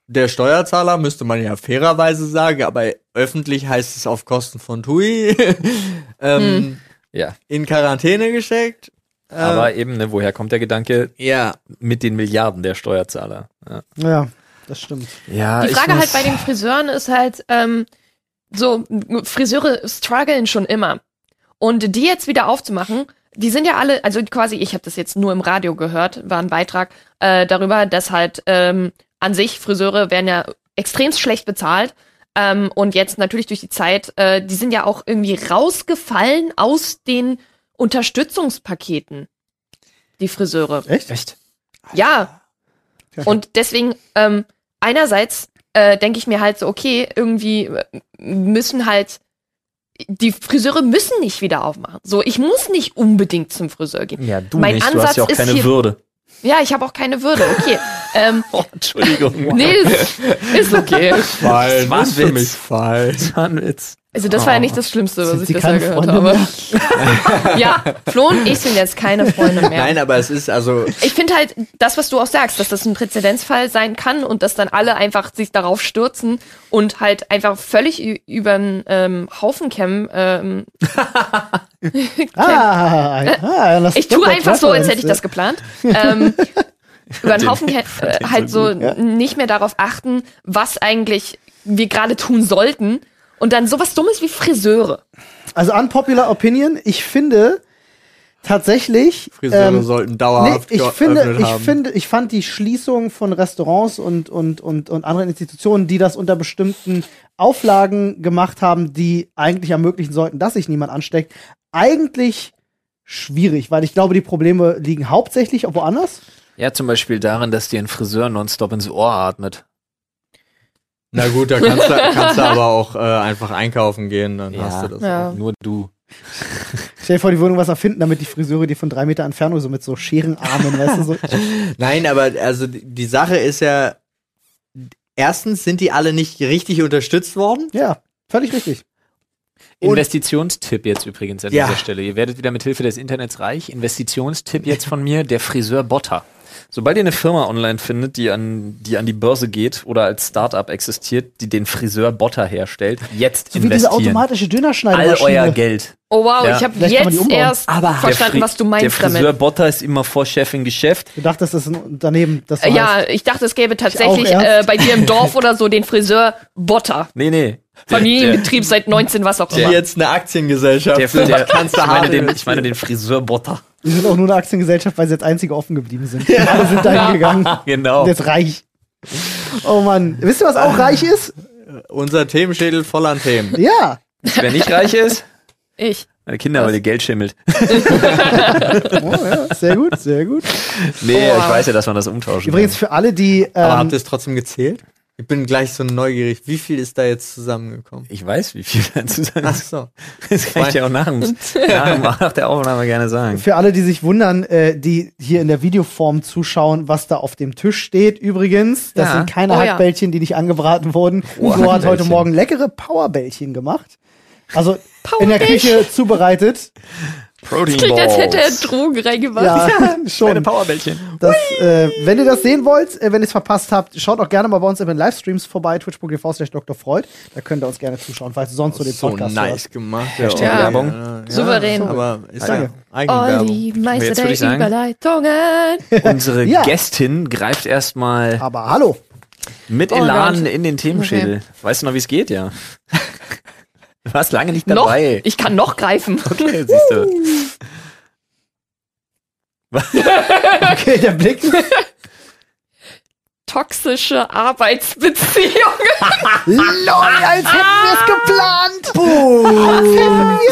Der Steuerzahler, müsste man ja fairerweise sagen, aber öffentlich heißt es auf Kosten von T U I, ähm, hm. ja. in Quarantäne gesteckt. Ähm, aber eben, ne, woher kommt der Gedanke? Ja. Mit den Milliarden der Steuerzahler. Ja, ja das stimmt. Ja, die Frage halt bei den Friseuren ist halt, ähm, so, Friseure strugglen schon immer. Und die jetzt wieder aufzumachen, die sind ja alle, also quasi, ich habe das jetzt nur im Radio gehört, war ein Beitrag äh, darüber, dass halt, ähm, an sich, Friseure werden ja extrem schlecht bezahlt ähm, und jetzt natürlich durch die Zeit, äh, die sind ja auch irgendwie rausgefallen aus den Unterstützungspaketen, die Friseure. Echt? Echt? Ja. Und deswegen, ähm, einerseits äh, denke ich mir halt so, okay, irgendwie müssen halt, die Friseure müssen nicht wieder aufmachen. So, ich muss nicht unbedingt zum Friseur gehen. Ja, du mein nicht, Ansatz du hast ja auch keine hier, Würde. Ja, ich habe auch keine Würde, okay. Ähm, oh, Entschuldigung. Nee, ist, ist okay. Fein, das ist für mich fein. Das war ein Witz. Also das oh. war ja nicht das Schlimmste, was sind ich Sie bisher gehört Freundin habe. Ja, Flo und ich sind jetzt keine Freunde mehr. Nein, aber es ist also... Ich finde halt, das, was du auch sagst, dass das ein Präzedenzfall sein kann und dass dann alle einfach sich darauf stürzen und halt einfach völlig über den ähm, Haufen kämmen. Ähm, ah, ja, ich tue einfach so, als hätte ich das geplant. Ähm, über den Haufen kämmen, äh, halt so ja. nicht mehr darauf achten, was eigentlich wir gerade tun sollten. Und dann sowas Dummes wie Friseure. Also unpopular opinion, ich finde tatsächlich... Friseure ähm, sollten dauerhaft nee, ich finde, ich haben. Finde, ich fand die Schließung von Restaurants und, und, und, und anderen Institutionen, die das unter bestimmten Auflagen gemacht haben, die eigentlich ermöglichen sollten, dass sich niemand ansteckt, eigentlich schwierig. Weil ich glaube, die Probleme liegen hauptsächlich woanders. Ja, zum Beispiel darin, dass dir ein Friseur nonstop ins Ohr atmet. Na gut, da kannst du, kannst du aber auch äh, einfach einkaufen gehen, dann ja, hast du das. Ja. Nur du. Stell dir vor, die würden was erfinden, damit die Friseure dir von drei Meter Entfernung so mit so Scherenarmen, weißt du, so. Nein, aber also die Sache ist ja, erstens sind die alle nicht richtig unterstützt worden. Ja, völlig richtig. Und Investitionstipp jetzt übrigens an ja. dieser Stelle. Ihr werdet wieder mit Hilfe des Internets reich. Investitionstipp jetzt von mir, der Friseur Botta. Sobald ihr eine Firma online findet, die an die an die Börse geht oder als Startup existiert, die den Friseur Botter herstellt, jetzt so investieren. Wie diese automatische Dönerschneidemaschine. All euer Geld. Oh wow, ja. Ich habe jetzt erst aber verstanden, was du meinst damit. Der Friseur Botter ist immer Vorchef im Geschäft. Du dachtest, das ist ein Unternehmen, das so heißt. Ja, ich dachte, es gäbe tatsächlich äh, bei dir im Dorf oder so den Friseur Botter. Nee, nee. Familienbetrieb seit neunzehn, was auch immer. Der jetzt eine Aktiengesellschaft. Der, der, der kannst du ich, meine den, ich meine den Friseur Botter. Die sind auch nur eine Aktiengesellschaft, weil sie jetzt einzige offen geblieben sind. Ja. Alle sind dahin ja. gegangen. Genau. Und jetzt reich. Oh Mann. Wisst ihr, was auch reich ist? Unser Themenschädel voll an Themen. Ja. Wer nicht reich ist? Ich. Meine Kinder, was? Weil ihr Geld schimmelt. Oh ja, sehr gut, sehr gut. Nee, oh. Ich weiß ja, dass man das umtauschen Übrigens kann. Für alle, die... Ähm, Aber habt ihr es trotzdem gezählt? Ich bin gleich so neugierig. Wie viel ist da jetzt zusammengekommen? Ich weiß, wie viel da zusammengekommen ist. Ach so. Das kann ich ja auch nach, nach, nach der Aufnahme gerne sagen. Für alle, die sich wundern, äh, die hier in der Videoform zuschauen, was da auf dem Tisch steht übrigens. Das ja. sind keine oh, Hackbällchen, ja. die nicht angebraten wurden. Ugo oh, hat heute Morgen leckere Powerbällchen gemacht. Also in der Küche zubereitet. Protein Balls. Das klingt, als hätte er Drogen reingemacht. Ja, ja schon. Kleine Powerbällchen. Das, äh, wenn ihr das sehen wollt, äh, wenn ihr es verpasst habt, schaut auch gerne mal bei uns in den Livestreams vorbei, twitch dot tv slash Doktor Freud. Da könnt ihr uns gerne zuschauen, falls ihr sonst so den Podcast hört. So nice gemacht. Ja, ja. Werbung. Ja, souverän. Aber ist ja Eigenwerbung. Olli, Meister der Überleitungen. Unsere ja. Gästin greift erstmal aber hallo. Mit oh Elan Gott. In den Themenschädel. Okay. Weißt du noch, wie es geht? Ja. Du warst lange nicht dabei. Noch, ich kann noch greifen. Okay, siehst du. Okay, der Blick. Toxische Arbeitsbeziehungen. Lol, als hätten wir es geplant. Boom.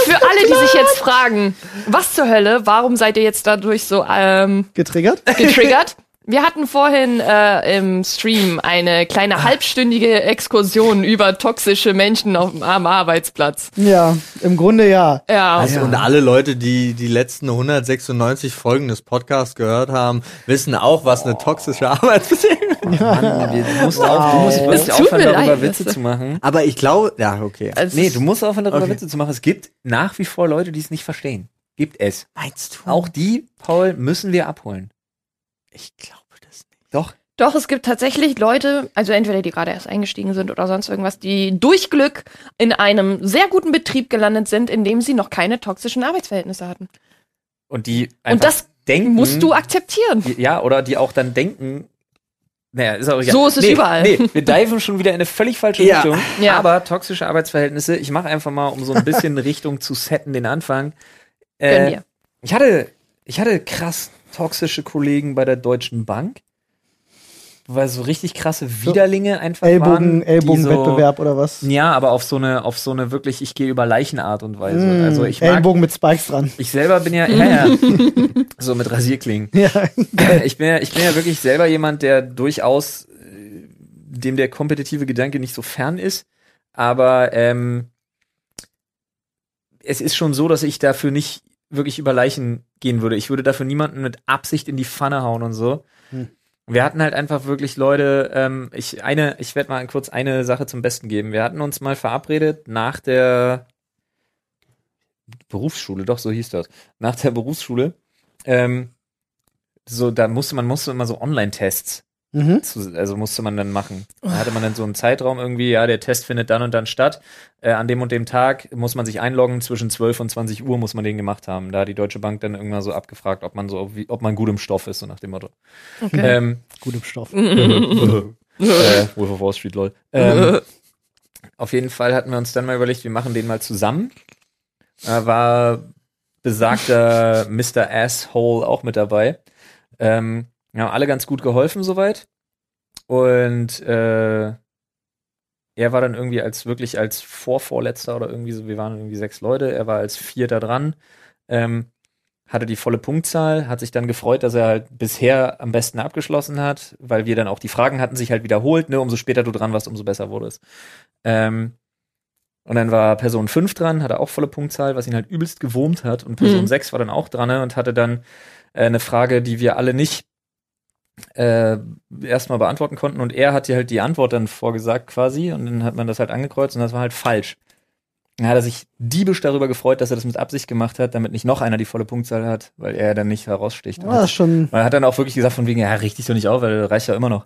Für alle, die sich jetzt fragen, was zur Hölle, warum seid ihr jetzt dadurch so ähm, getriggert? Getriggert? Wir hatten vorhin äh, im Stream eine kleine halbstündige Exkursion über toxische Menschen auf, am Arbeitsplatz. Ja, im Grunde ja. ja. Also, und alle Leute, die die letzten hundertsechsundneunzig Folgen des Podcasts gehört haben, wissen auch, was eine toxische Arbeitsbeziehung ist. Ja. Mann, wir, du musst wow. auch, du musst, musst ja aufhören, darüber leid, Witze zu machen. Aber ich glaube, ja, okay. Also, nee, du musst aufhören, darüber okay. Witze zu machen. Es gibt nach wie vor Leute, die es nicht verstehen. Gibt es. Meinst du? Auch die, Paul, müssen wir abholen. Ich glaube das nicht. Doch. Doch, es gibt tatsächlich Leute, also entweder die gerade erst eingestiegen sind oder sonst irgendwas, die durch Glück in einem sehr guten Betrieb gelandet sind, in dem sie noch keine toxischen Arbeitsverhältnisse hatten. Und die einfach Und das denken, musst du akzeptieren. Ja, oder die auch dann denken, naja, ist auch egal. So ist es nee, überall. Nee, wir diven schon wieder in eine völlig falsche ja. Richtung. Ja. Aber toxische Arbeitsverhältnisse, ich mache einfach mal, um so ein bisschen Richtung zu setten, den Anfang. Äh, wir. Ich hatte, ich hatte krass toxische Kollegen bei der Deutschen Bank, weil so richtig krasse Widerlinge einfach Ellbogen, waren. Ellbogenwettbewerb so, oder was? Ja, aber auf so eine, auf so eine wirklich, ich gehe über Leichenart und Weise. Mm, also ich mag, Ellbogen mit Spikes dran. Ich selber bin ja, ja, ja so mit Rasierklingen. Ja, ich bin ja, ich bin ja wirklich selber jemand, der durchaus, dem der kompetitive Gedanke nicht so fern ist. Aber ähm, es ist schon so, dass ich dafür nicht wirklich über Leichen gehen würde. Ich würde dafür niemanden mit Absicht in die Pfanne hauen und so. Hm. Wir hatten halt einfach wirklich Leute, ähm, ich eine, ich werde mal kurz eine Sache zum Besten geben. Wir hatten uns mal verabredet nach der Berufsschule, doch, so hieß das. Nach der Berufsschule, ähm, so, da musste man, musste immer so Online-Tests, mhm. zu, also musste man dann machen. Da hatte man dann so einen Zeitraum irgendwie, ja, der Test findet dann und dann statt. Äh, an dem und dem Tag muss man sich einloggen, zwischen zwölf und zwanzig Uhr muss man den gemacht haben. Da hat die Deutsche Bank dann irgendwann so abgefragt, ob man so, wie, ob man gut im Stoff ist, so nach dem Motto. Okay. Ähm, gut im Stoff. äh, Wolf of Wall Street, lol. Ähm, auf jeden Fall hatten wir uns dann mal überlegt, wir machen den mal zusammen. Da war besagter Mister Asshole auch mit dabei. Ähm, wir haben alle ganz gut geholfen soweit. Und äh, er war dann irgendwie als wirklich als Vorvorletzter oder irgendwie so, wir waren irgendwie sechs Leute, er war als Vierter dran, ähm, hatte die volle Punktzahl, hat sich dann gefreut, dass er halt bisher am besten abgeschlossen hat, weil wir dann auch die Fragen hatten sich halt wiederholt, ne, umso später du dran warst, umso besser wurde es. Ähm, und dann war Person fünf dran, hatte auch volle Punktzahl, was ihn halt übelst gewurmt hat, und Person mhm. sechs war dann auch dran, ne, und hatte dann äh, eine Frage, die wir alle nicht Äh, erstmal beantworten konnten, und er hat dir halt die Antwort dann vorgesagt quasi, und dann hat man das halt angekreuzt und das war halt falsch. Dann hat er sich diebisch darüber gefreut, dass er das mit Absicht gemacht hat, damit nicht noch einer die volle Punktzahl hat, weil er dann nicht heraussticht. Ja, schon. Man hat dann auch wirklich gesagt von wegen, ja, richte dich doch nicht auf, weil das reicht ja immer noch.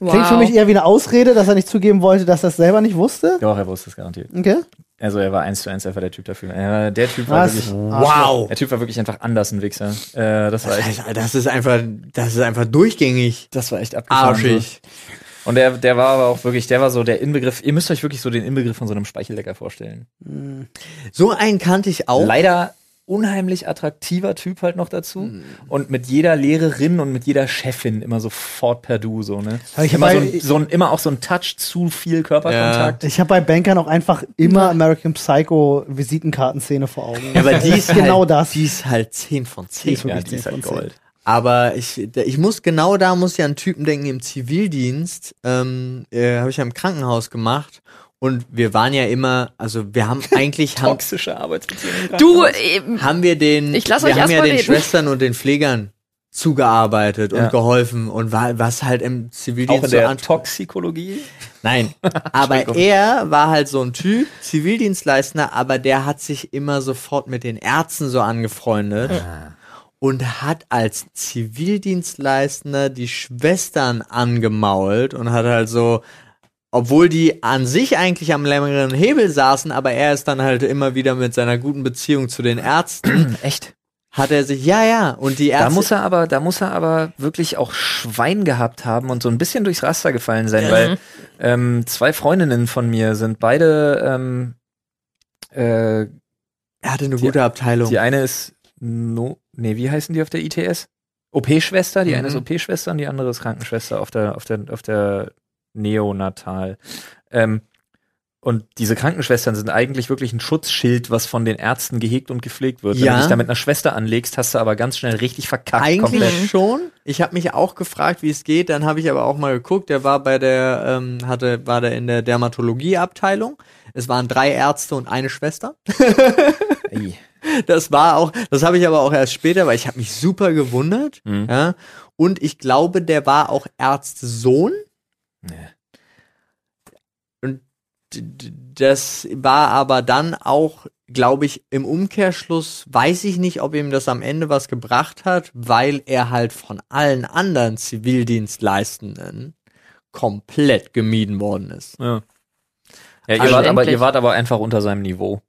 Wow. Klingt für mich eher wie eine Ausrede, dass er nicht zugeben wollte, dass er das selber nicht wusste. Doch, er wusste es garantiert. Okay. Also er war eins zu eins einfach der Typ dafür. War, der Typ war Was? wirklich, wow. Der Typ war wirklich einfach anders ein Wichser. Äh, das war echt, das ist einfach, das ist einfach durchgängig. Das war echt abgefahren. Arschig. So. Und der, der war aber auch wirklich, der war so der Inbegriff. Ihr müsst euch wirklich so den Inbegriff von so einem Speichellecker vorstellen. So einen kannte ich auch. Leider unheimlich attraktiver Typ halt noch dazu, mhm. und mit jeder Lehrerin und mit jeder Chefin immer sofort per Du, so, ne? Ich immer, so ein, so ein, immer auch so ein Touch, zu viel Körperkontakt. Ja. Ich habe bei Bankern auch einfach immer American Psycho Visitenkartenszene vor Augen. Ja, aber die ist genau halt, das. Die ist halt zehn von zehn. Ja, die ist halt Gold. Aber ich, ich muss genau da, muss ja an Typen denken im Zivildienst, ähm, äh, habe ich ja im Krankenhaus gemacht. Und wir waren ja immer, also wir haben eigentlich toxische Arbeitsbeziehungen. Du, eben. haben wir den, ich lass euch wir haben ja den reden. Schwestern und den Pflegern zugearbeitet, ja, und geholfen, und war, was halt im Zivildienst auch in so der Ant- Toxikologie. Nein, aber er war halt so ein Typ, Zivildienstleister, aber der hat sich immer sofort mit den Ärzten so angefreundet. Ah. Und hat als Zivildienstleister die Schwestern angemault und hat halt so, obwohl die an sich eigentlich am längeren Hebel saßen, aber er ist dann halt immer wieder mit seiner guten Beziehung zu den Ärzten. Echt? Hat er sich, ja, ja. Und die Ärzte. Da muss er aber, da muss er aber wirklich auch Schwein gehabt haben und so ein bisschen durchs Raster gefallen sein, mhm. weil ähm, zwei Freundinnen von mir sind beide. Ähm, äh, er hatte eine die, gute Abteilung. Die eine ist, no, nee, wie heißen die auf der I T S? O P-Schwester, die mhm. eine ist O P-Schwester und die andere ist Krankenschwester auf der, auf der, auf der Neonatal. Ähm, und diese Krankenschwestern sind eigentlich wirklich ein Schutzschild, was von den Ärzten gehegt und gepflegt wird. Ja. Wenn du dich da mit einer Schwester anlegst, hast du aber ganz schnell richtig verkackt. Eigentlich komplett. Schon. Ich habe mich auch gefragt, wie es geht. Dann habe ich aber auch mal geguckt. Der war bei der, ähm, hatte, war der in der Dermatologie-Abteilung. Es waren drei Ärzte und eine Schwester. Ey. Das war auch, das habe ich aber auch erst später, weil ich habe mich super gewundert. Mhm. Ja. Und ich glaube, der war auch Ärztesohn. Nee. Und das war aber dann auch, glaube ich, im Umkehrschluss, weiß ich nicht, ob ihm das am Ende was gebracht hat, weil er halt von allen anderen Zivildienstleistenden komplett gemieden worden ist. Ja, ja, ihr, also wart aber, ihr wart aber einfach unter seinem Niveau.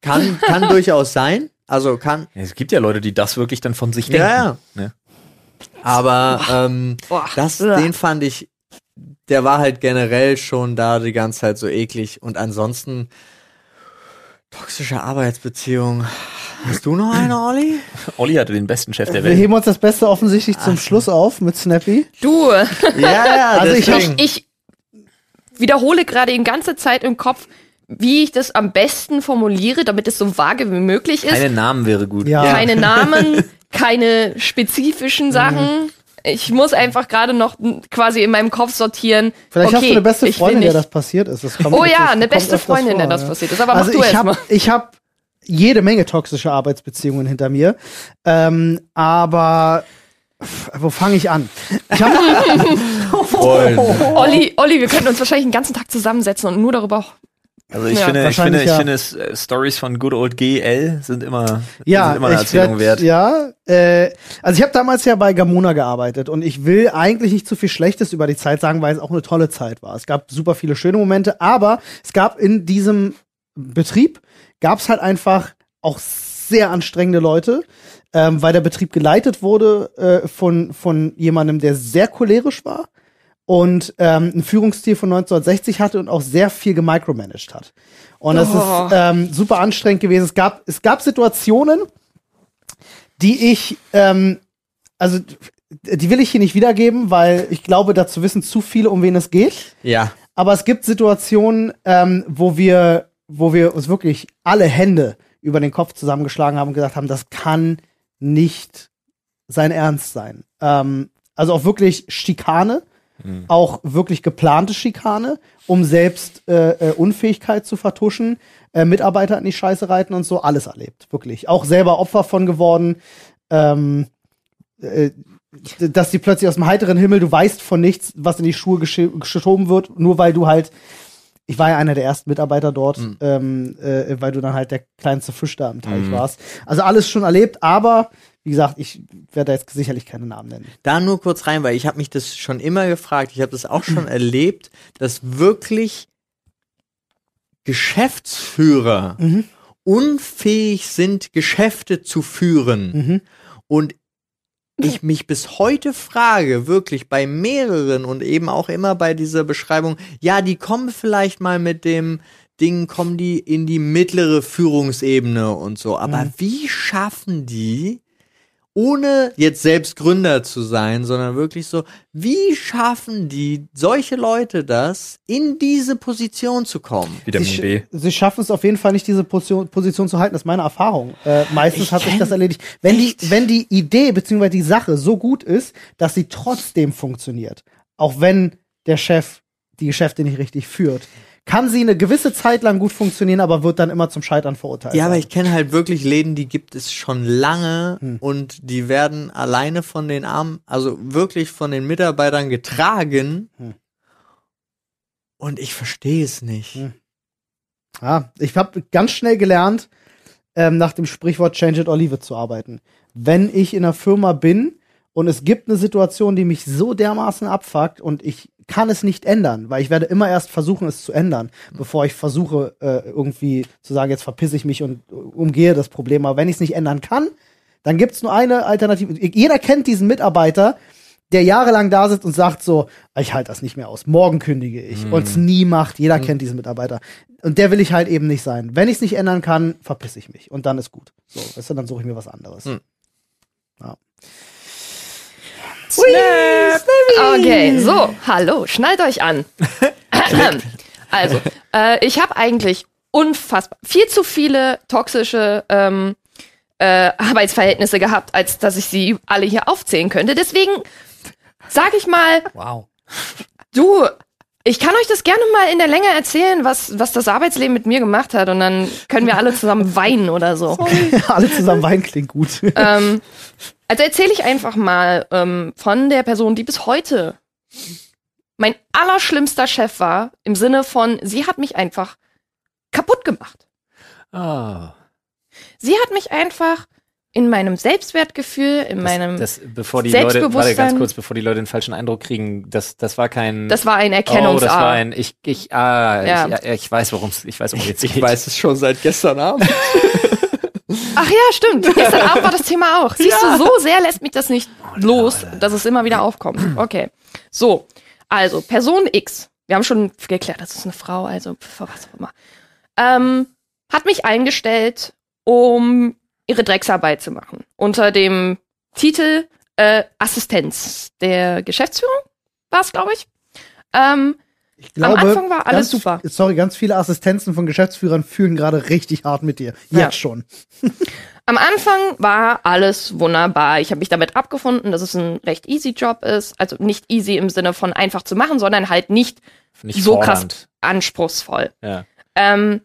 Kann, kann durchaus sein. Also kann. Es gibt ja Leute, die das wirklich dann von sich denken. Ja, ja. Ja. Aber ähm, das, den fand ich, der war halt generell schon da die ganze Zeit so eklig. Und ansonsten toxische Arbeitsbeziehung. Hast du noch eine, Olli? Olli hatte den besten Chef der Welt. Wir heben uns das Beste offensichtlich Ach. zum Schluss auf mit Snappy. Du! Ja, ja, also ich, ich wiederhole gerade die ganze Zeit im Kopf, wie ich das am besten formuliere, damit es so vage wie möglich ist. Keine Namen wäre gut. Ja. Keine Namen, keine spezifischen Sachen. Mhm. Ich muss einfach gerade noch quasi in meinem Kopf sortieren. Vielleicht okay, hast du eine beste Freundin, der das passiert ist. Das oh ja, eine beste Freundin, vor, der das ja. passiert ist. Aber also mach du ich erst mal. Hab, ich habe jede Menge toxische Arbeitsbeziehungen hinter mir. Ähm, aber wo fange ich an? Ich hab Olli, Olli, wir könnten uns wahrscheinlich den ganzen Tag zusammensetzen und nur darüber auch. Also ich ja, finde, ich finde, ja. ich finde, äh, Stories von Good Old G L sind immer, ja, sind immer eine Erzählung werd, wert. Ja, äh, also ich habe damals ja bei Gamona gearbeitet und ich will eigentlich nicht zu viel Schlechtes über die Zeit sagen, weil es auch eine tolle Zeit war. Es gab super viele schöne Momente, aber es gab in diesem Betrieb gab es halt einfach auch sehr anstrengende Leute, ähm, weil der Betrieb geleitet wurde äh, von von jemandem, der sehr cholerisch war. Und ähm, ein Führungsstil von neunzehnhundertsechzig hatte und auch sehr viel gemicromanaged hat. Und das oh. ist ähm, super anstrengend gewesen. Es gab, es gab Situationen, die ich, ähm, also die will ich hier nicht wiedergeben, weil ich glaube, dazu wissen zu viele, um wen es geht. Ja. Aber es gibt Situationen, ähm, wo wir, wo wir uns wirklich alle Hände über den Kopf zusammengeschlagen haben und gesagt haben, das kann nicht sein Ernst sein. Ähm, also auch wirklich Schikane. Mhm. Auch wirklich geplante Schikane, um selbst äh, äh, Unfähigkeit zu vertuschen, äh, Mitarbeiter in die Scheiße reiten und so, alles erlebt, wirklich. Auch selber Opfer von geworden, ähm, äh, dass die plötzlich aus dem heiteren Himmel, du weißt von nichts, was in die Schuhe gesch- geschoben wird, nur weil du halt, ich war ja einer der ersten Mitarbeiter dort, mhm. ähm, äh, weil du dann halt der kleinste Fisch da im Teich mhm. warst. Also alles schon erlebt, aber wie gesagt, ich werde da jetzt sicherlich keine Namen nennen. Da nur kurz rein, weil ich habe mich das schon immer gefragt, ich habe das auch schon erlebt, dass wirklich Geschäftsführer mhm. unfähig sind, Geschäfte zu führen. Mhm. Und ich mich bis heute frage, wirklich bei mehreren und eben auch immer bei dieser Beschreibung, ja, die kommen vielleicht mal mit dem Ding, kommen die in die mittlere Führungsebene und so. Aber mhm. wie schaffen die, ohne jetzt selbst Gründer zu sein, sondern wirklich so, wie schaffen die solche Leute das, in diese Position zu kommen? Vitamin sie, B. Sie schaffen es auf jeden Fall nicht, diese Position, Position zu halten, das ist meine Erfahrung. Äh, meistens ich hat sich das erledigt. Wenn echt? die, wenn die Idee bzw. die Sache so gut ist, dass sie trotzdem funktioniert, auch wenn der Chef die Geschäfte nicht richtig führt, kann sie eine gewisse Zeit lang gut funktionieren, aber wird dann immer zum Scheitern verurteilt. Ja, aber ich kenne halt wirklich Läden, die gibt es schon lange hm. und die werden alleine von den Armen, also wirklich von den Mitarbeitern getragen hm. und ich verstehe es nicht. Hm. Ja, ich habe ganz schnell gelernt, ähm, nach dem Sprichwort Change it or leave it zu arbeiten. Wenn ich in einer Firma bin und es gibt eine Situation, die mich so dermaßen abfuckt und ich kann es nicht ändern, weil ich werde immer erst versuchen, es zu ändern, bevor ich versuche, äh, irgendwie zu sagen, jetzt verpiss ich mich und umgehe das Problem. Aber wenn ich es nicht ändern kann, dann gibt es nur eine Alternative. Jeder kennt diesen Mitarbeiter, der jahrelang da sitzt und sagt so, ich halte das nicht mehr aus, morgen kündige ich. Mhm. Und es nie macht. Jeder mhm. kennt diesen Mitarbeiter. Und der will ich halt eben nicht sein. Wenn ich es nicht ändern kann, verpiss ich mich. Und dann ist gut. So, weißt du, dann suche ich mir was anderes. Mhm. Ja. Snap. Okay, so, hallo, schnallt euch an. Also, äh, ich habe eigentlich unfassbar viel zu viele toxische ähm, äh, Arbeitsverhältnisse gehabt, als dass ich sie alle hier aufzählen könnte. Deswegen sage ich mal, wow. du, ich kann euch das gerne mal in der Länge erzählen, was, was das Arbeitsleben mit mir gemacht hat. Und dann können wir alle zusammen weinen oder so. Alle zusammen weinen klingt gut. Ähm, Also erzähle ich einfach mal ähm, von der Person, die bis heute mein allerschlimmster Chef war, im Sinne von, sie hat mich einfach kaputt gemacht. Ah. Sie hat mich einfach in meinem Selbstwertgefühl, in das, meinem das, bevor die Selbstbewusstsein. Leute, warte ganz kurz, bevor die Leute den falschen Eindruck kriegen, das, das war kein... Das war ein Erkennungs- Oh, das war ein, ich, ich, ah, ja. ich, ich weiß, worum es ich weiß, jetzt geht. Ich weiß es schon seit gestern Abend. Ach ja, stimmt. Gestern Abend war das Thema auch. Siehst ja. du, so sehr lässt mich das nicht oh, los, Alter. dass es immer wieder aufkommt. Okay. So, also Person X. Wir haben schon geklärt, das ist eine Frau, also was auch immer. Ähm, hat mich eingestellt, um ihre Drecksarbeit zu machen. Unter dem Titel äh, Assistenz der Geschäftsführung war es, glaube ich. Ähm, ich glaube, am Anfang war alles ganz, super. Sorry, ganz viele Assistenzen von Geschäftsführern fühlen gerade richtig hart mit dir. Jetzt ja. schon. Am Anfang war alles wunderbar. Ich habe mich damit abgefunden, dass es ein recht easy Job ist. Also nicht easy im Sinne von einfach zu machen, sondern halt nicht, nicht so fordernd. Krass anspruchsvoll. Ja. Ähm,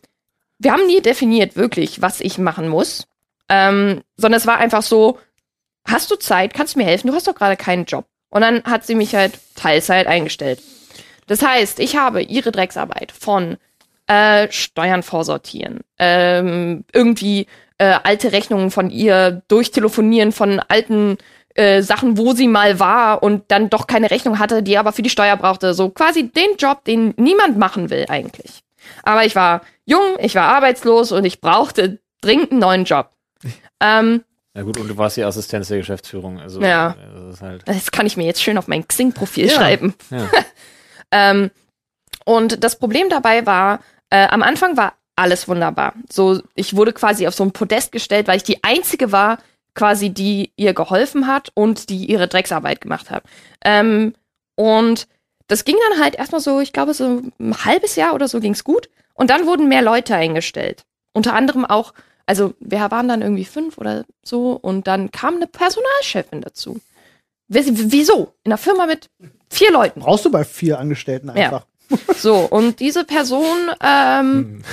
wir haben nie definiert wirklich, was ich machen muss. Ähm, sondern es war einfach so, hast du Zeit, kannst du mir helfen? Du hast doch gerade keinen Job. Und dann hat sie mich halt Teilzeit eingestellt. Das heißt, ich habe ihre Drecksarbeit von äh, Steuern vorsortieren, ähm, irgendwie äh, alte Rechnungen von ihr durchtelefonieren von alten äh, Sachen, wo sie mal war und dann doch keine Rechnung hatte, die aber für die Steuer brauchte. So quasi den Job, den niemand machen will eigentlich. Aber ich war jung, ich war arbeitslos und ich brauchte dringend einen neuen Job. Ähm, Ja gut, und du warst die Assistenz der Geschäftsführung. Also, ja, das, ist halt das kann ich mir jetzt schön auf mein Xing-Profil ja. schreiben. Ja. ähm, und das Problem dabei war, äh, am Anfang war alles wunderbar. So, ich wurde quasi auf so ein Podest gestellt, weil ich die Einzige war, quasi, die ihr geholfen hat und die ihre Drecksarbeit gemacht hat. Ähm, und das ging dann halt erstmal so, ich glaube, so ein halbes Jahr oder so ging's gut. Und dann wurden mehr Leute eingestellt. Unter anderem auch Also, wir waren dann irgendwie fünf oder so und dann kam eine Personalchefin dazu. W- wieso? In einer Firma mit vier Leuten. Brauchst du bei vier Angestellten einfach. Ja. So, und diese Person ähm,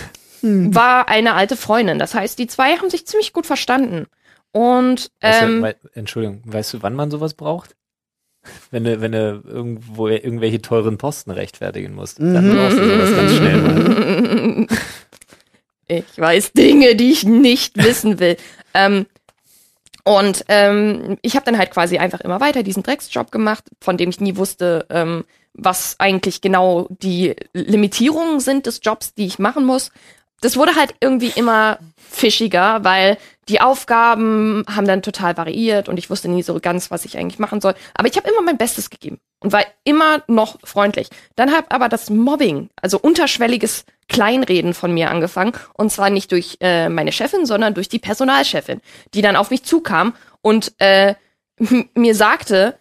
hm. war eine alte Freundin. Das heißt, die zwei haben sich ziemlich gut verstanden. Und ähm, weißt du, we- Entschuldigung, weißt du, wann man sowas braucht? Wenn du, wenn du irgendwo irgendwelche teuren Posten rechtfertigen musst, dann mhm. brauchst du sowas ganz schnell mal. Ich weiß Dinge, die ich nicht wissen will. ähm, und ähm, ich habe dann halt quasi einfach immer weiter diesen Drecksjob gemacht, von dem ich nie wusste, ähm, was eigentlich genau die Limitierungen sind des Jobs, die ich machen muss. Das wurde halt irgendwie immer fischiger, weil die Aufgaben haben dann total variiert und ich wusste nie so ganz, was ich eigentlich machen soll. Aber ich habe immer mein Bestes gegeben und war immer noch freundlich. Dann hat aber das Mobbing, also unterschwelliges Kleinreden von mir angefangen. Und zwar nicht durch äh, meine Chefin, sondern durch die Personalchefin, die dann auf mich zukam und äh, m- mir sagte,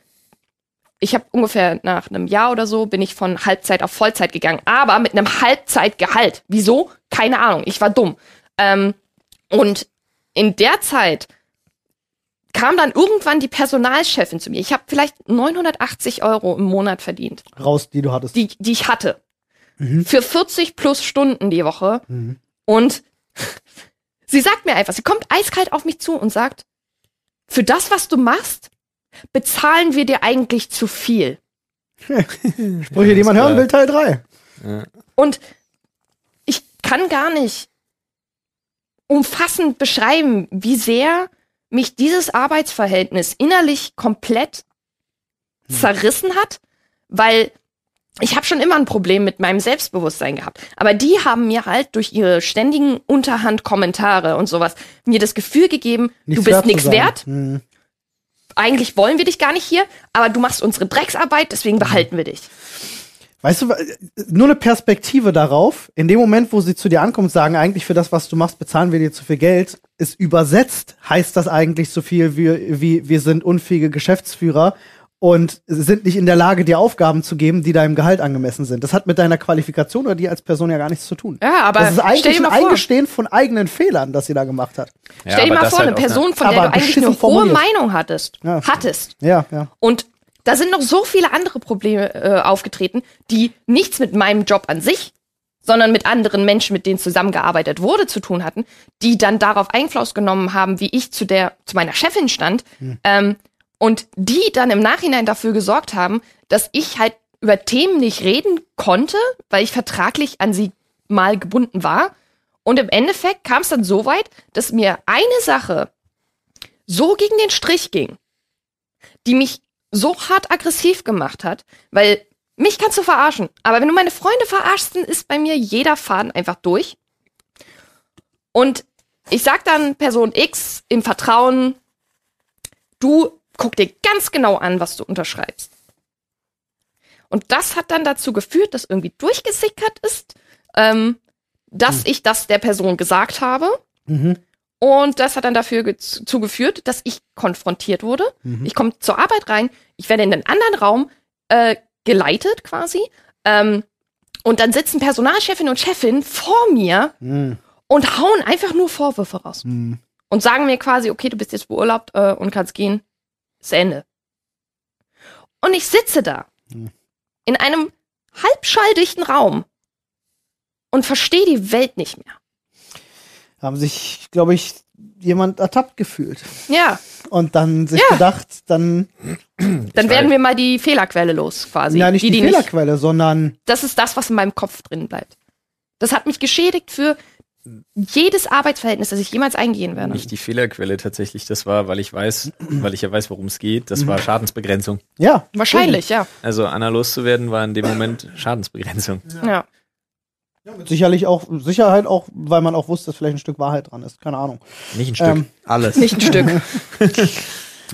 ich habe ungefähr nach einem Jahr oder so, bin ich von Halbzeit auf Vollzeit gegangen, aber mit einem Halbzeitgehalt. Wieso? Keine Ahnung, ich war dumm. Ähm, und in der Zeit kam dann irgendwann die Personalchefin zu mir. Ich habe vielleicht neunhundertachtzig Euro im Monat verdient. Raus, die du hattest. Die, die ich hatte. Mhm. Für vierzig plus Stunden die Woche. Mhm. Und sie sagt mir einfach, sie kommt eiskalt auf mich zu und sagt, für das, was du machst, bezahlen wir dir eigentlich zu viel. Sprüche, ja, die man hören will, Teil drei. Ja. Und ich kann gar nicht umfassend beschreiben, wie sehr mich dieses Arbeitsverhältnis innerlich komplett hm. zerrissen hat, weil ich habe schon immer ein Problem mit meinem Selbstbewusstsein gehabt. Aber die haben mir halt durch ihre ständigen Unterhand-Kommentare und sowas mir das Gefühl gegeben, nichts du bist nichts wert. Hm. Eigentlich wollen wir dich gar nicht hier, aber du machst unsere Drecksarbeit, deswegen behalten wir dich. Weißt du, nur eine Perspektive darauf, in dem Moment, wo sie zu dir ankommt, sagen, eigentlich für das, was du machst, bezahlen wir dir zu viel Geld, ist übersetzt, heißt das eigentlich so viel wie, wie wir sind unfähige Geschäftsführer und sind nicht in der Lage, dir Aufgaben zu geben, die deinem Gehalt angemessen sind. Das hat mit deiner Qualifikation oder dir als Person ja gar nichts zu tun. Ja, aber das ist eigentlich ein Eingestehen von eigenen Fehlern, das sie da gemacht hat. Ja, stell dir mal vor, halt eine Person, von der du eigentlich eine hohe Meinung hattest. Ja. hattest. Ja, ja. Und da sind noch so viele andere Probleme äh, aufgetreten, die nichts mit meinem Job an sich, sondern mit anderen Menschen, mit denen zusammengearbeitet wurde, zu tun hatten, die dann darauf Einfluss genommen haben, wie ich zu der, zu meiner Chefin stand, hm. ähm, und die dann im Nachhinein dafür gesorgt haben, dass ich halt über Themen nicht reden konnte, weil ich vertraglich an sie mal gebunden war. Und im Endeffekt kam es dann so weit, dass mir eine Sache so gegen den Strich ging, die mich so hart aggressiv gemacht hat, weil mich kannst du verarschen. Aber wenn du meine Freunde verarschst, dann ist bei mir jeder Faden einfach durch. Und ich sag dann Person X im Vertrauen, du guck dir ganz genau an, was du unterschreibst. Und das hat dann dazu geführt, dass irgendwie durchgesickert ist, ähm, dass hm. ich das der Person gesagt habe. Mhm. Und das hat dann dafür dazu geführt, dass ich konfrontiert wurde. Mhm. Ich komme zur Arbeit rein, ich werde in einen anderen Raum äh, geleitet quasi. Ähm, und dann sitzen Personalchefin und Chefin vor mir mhm. und hauen einfach nur Vorwürfe raus. Mhm. Und sagen mir quasi, okay, du bist jetzt beurlaubt äh, und kannst gehen. Ist Ende. Und ich sitze da mhm. in einem halbschalldichten Raum und verstehe die Welt nicht mehr. Haben sich, glaube ich, jemand ertappt gefühlt. Ja. Und dann sich ja. gedacht, dann... Dann werden wir mal die Fehlerquelle los, quasi. Ja, nicht die, die, die Fehlerquelle, nicht, sondern... Das ist das, was in meinem Kopf drin bleibt. Das hat mich geschädigt für jedes Arbeitsverhältnis, das ich jemals eingehen werde. Nicht die Fehlerquelle tatsächlich, das war, weil ich weiß, weil ich ja weiß, worum es geht, das war Schadensbegrenzung. Ja. Wahrscheinlich, ja. Also Anna loszuwerden war in dem Moment Schadensbegrenzung. Ja. ja. Sicherlich auch, Sicherheit auch, weil man auch wusste, dass vielleicht ein Stück Wahrheit dran ist. Keine Ahnung. Nicht ein Stück. Ähm, Alles. Nicht ein Stück.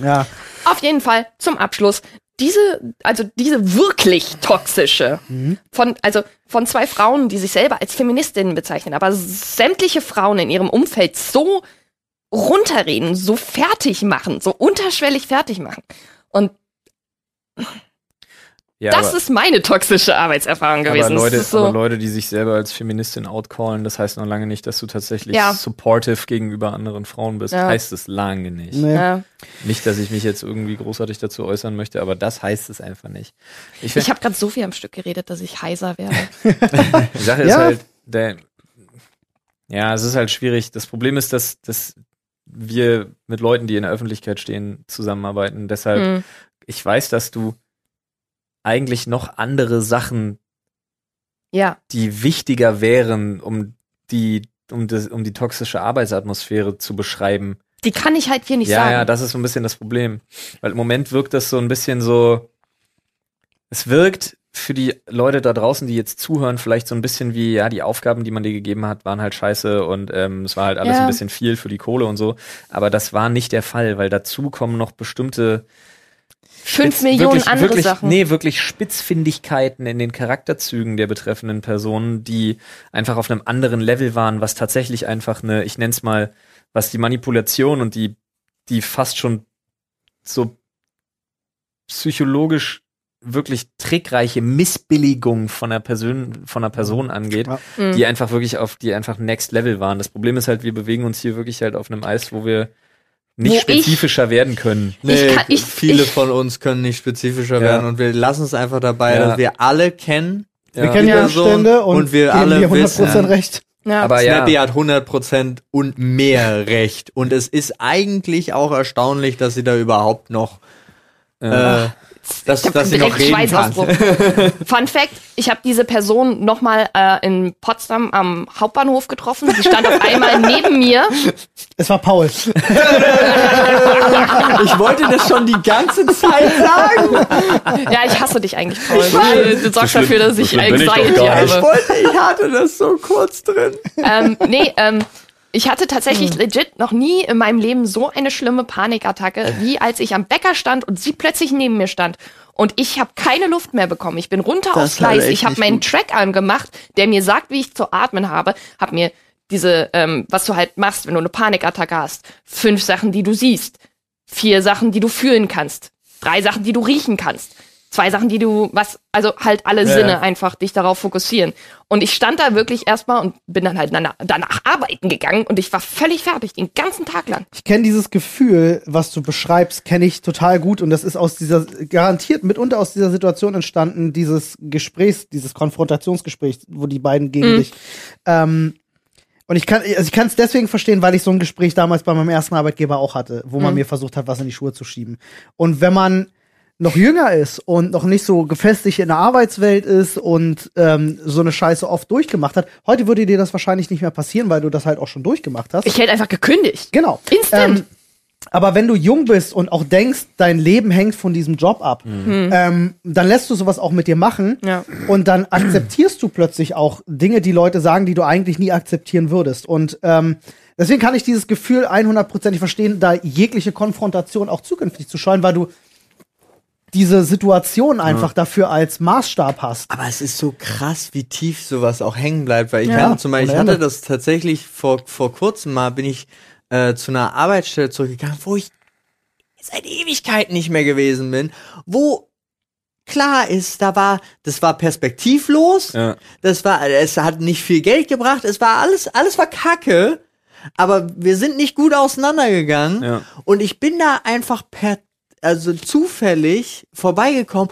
ja. Auf jeden Fall zum Abschluss. Diese, also diese wirklich toxische, mhm. von, also von zwei Frauen, die sich selber als Feministinnen bezeichnen, aber sämtliche Frauen in ihrem Umfeld so runterreden, so fertig machen, so unterschwellig fertig machen. Und Ja, das aber, ist meine toxische Arbeitserfahrung gewesen. Aber Leute, so. aber Leute, die sich selber als Feministin outcallen, das heißt noch lange nicht, dass du tatsächlich ja. supportive gegenüber anderen Frauen bist. Ja. Heißt es lange nicht. Nee. Ja. Nicht, dass ich mich jetzt irgendwie großartig dazu äußern möchte, aber das heißt es einfach nicht. Ich, ich habe gerade so viel am Stück geredet, dass ich heiser werde. Die Sache ist ja. halt, der, ja, es ist halt schwierig. Das Problem ist, dass, dass wir mit Leuten, die in der Öffentlichkeit stehen, zusammenarbeiten. Deshalb, hm. ich weiß, dass du eigentlich noch andere Sachen, ja. die wichtiger wären, um die, um, das, um die toxische Arbeitsatmosphäre zu beschreiben. Die kann ich halt hier nicht ja, sagen. Ja, das ist so ein bisschen das Problem. Weil im Moment wirkt das so ein bisschen so, es wirkt für die Leute da draußen, die jetzt zuhören, vielleicht so ein bisschen wie, ja, die Aufgaben, die man dir gegeben hat, waren halt scheiße und ähm, es war halt alles ja. ein bisschen viel für die Kohle und so. Aber das war nicht der Fall, weil dazu kommen noch bestimmte Fünf Millionen wirklich, andere wirklich, Sachen. Nee, wirklich Spitzfindigkeiten in den Charakterzügen der betreffenden Personen, die einfach auf einem anderen Level waren, was tatsächlich einfach eine, ich nenn's mal, was die Manipulation und die, die fast schon so psychologisch wirklich trickreiche Missbilligung von einer Person, von einer Person angeht, ja. mhm. die einfach wirklich auf, die einfach Next Level waren. Das Problem ist halt, wir bewegen uns hier wirklich halt auf einem Eis, wo wir nicht Wo spezifischer ich, werden können. Nee, ich kann, ich, viele ich, von uns können nicht spezifischer ja. werden und wir lassen es einfach dabei, ja. dass wir alle kennen. Ja. Wir kennen ja Umstände und, und wir alle hundert Prozent wissen. hundert Prozent recht. Ja. Aber Snappy ja. hat hundert Prozent und mehr Recht. Und es ist eigentlich auch erstaunlich, dass sie da überhaupt noch ja. äh, dass, dass sie noch reden kann. Fun Fact, ich habe diese Person nochmal äh, in Potsdam am Hauptbahnhof getroffen. Sie stand auf einmal neben mir. Es war Paul. Ich wollte das schon die ganze Zeit sagen. Ja, ich hasse dich eigentlich, Paul. Ich weiß. Du sorgst dafür, dass ich Anxiety habe. Ich wollte, ich hatte das so kurz drin. Ähm, nee, ähm, ich hatte tatsächlich hm. legit noch nie in meinem Leben so eine schlimme Panikattacke, wie als ich am Bäcker stand und sie plötzlich neben mir stand. Und ich habe keine Luft mehr bekommen. Ich bin runter das aufs Gleis. Ich habe meinen gut. Track angemacht, der mir sagt, wie ich zu atmen habe. Hab mir diese, ähm, was du halt machst, wenn du eine Panikattacke hast. Fünf Sachen, die du siehst. Vier Sachen, die du fühlen kannst. Drei Sachen, die du riechen kannst. Zwei Sachen, die du, was, also halt alle ja. Sinne einfach dich darauf fokussieren. Und ich stand da wirklich erstmal und bin dann halt danach, danach arbeiten gegangen und ich war völlig fertig, den ganzen Tag lang. Ich kenne dieses Gefühl, was du beschreibst, kenne ich total gut und das ist aus dieser, garantiert mitunter aus dieser Situation entstanden, dieses Gesprächs, dieses Konfrontationsgespräch, wo die beiden gegen mhm. dich, ähm, und ich kann, also ich kann es deswegen verstehen, weil ich so ein Gespräch damals bei meinem ersten Arbeitgeber auch hatte, wo mhm. man mir versucht hat, was in die Schuhe zu schieben. Und wenn man noch jünger ist und noch nicht so gefestigt in der Arbeitswelt ist und ähm, so eine Scheiße oft durchgemacht hat. Heute würde dir das wahrscheinlich nicht mehr passieren, weil du das halt auch schon durchgemacht hast. Ich hätte einfach gekündigt. Genau. Instant. Ähm, aber wenn du jung bist und auch denkst, dein Leben hängt von diesem Job ab, mhm. ähm, dann lässt du sowas auch mit dir machen ja. und dann akzeptierst du plötzlich auch Dinge, die Leute sagen, die du eigentlich nie akzeptieren würdest. Und ähm, deswegen kann ich dieses Gefühl hundertprozentig verstehen, da jegliche Konfrontation auch zukünftig zu scheuen, weil du diese Situation einfach ja. dafür als Maßstab hast. Aber es ist so krass, wie tief sowas auch hängen bleibt, weil ich ja, hatte zum Beispiel, ich hatte das tatsächlich vor, vor kurzem mal, bin ich äh, zu einer Arbeitsstelle zurückgegangen, wo ich seit Ewigkeiten nicht mehr gewesen bin, wo klar ist, da war, das war perspektivlos, ja. das war, es hat nicht viel Geld gebracht, es war alles, alles war Kacke, aber wir sind nicht gut auseinandergegangen ja. und ich bin da einfach per, also zufällig vorbeigekommen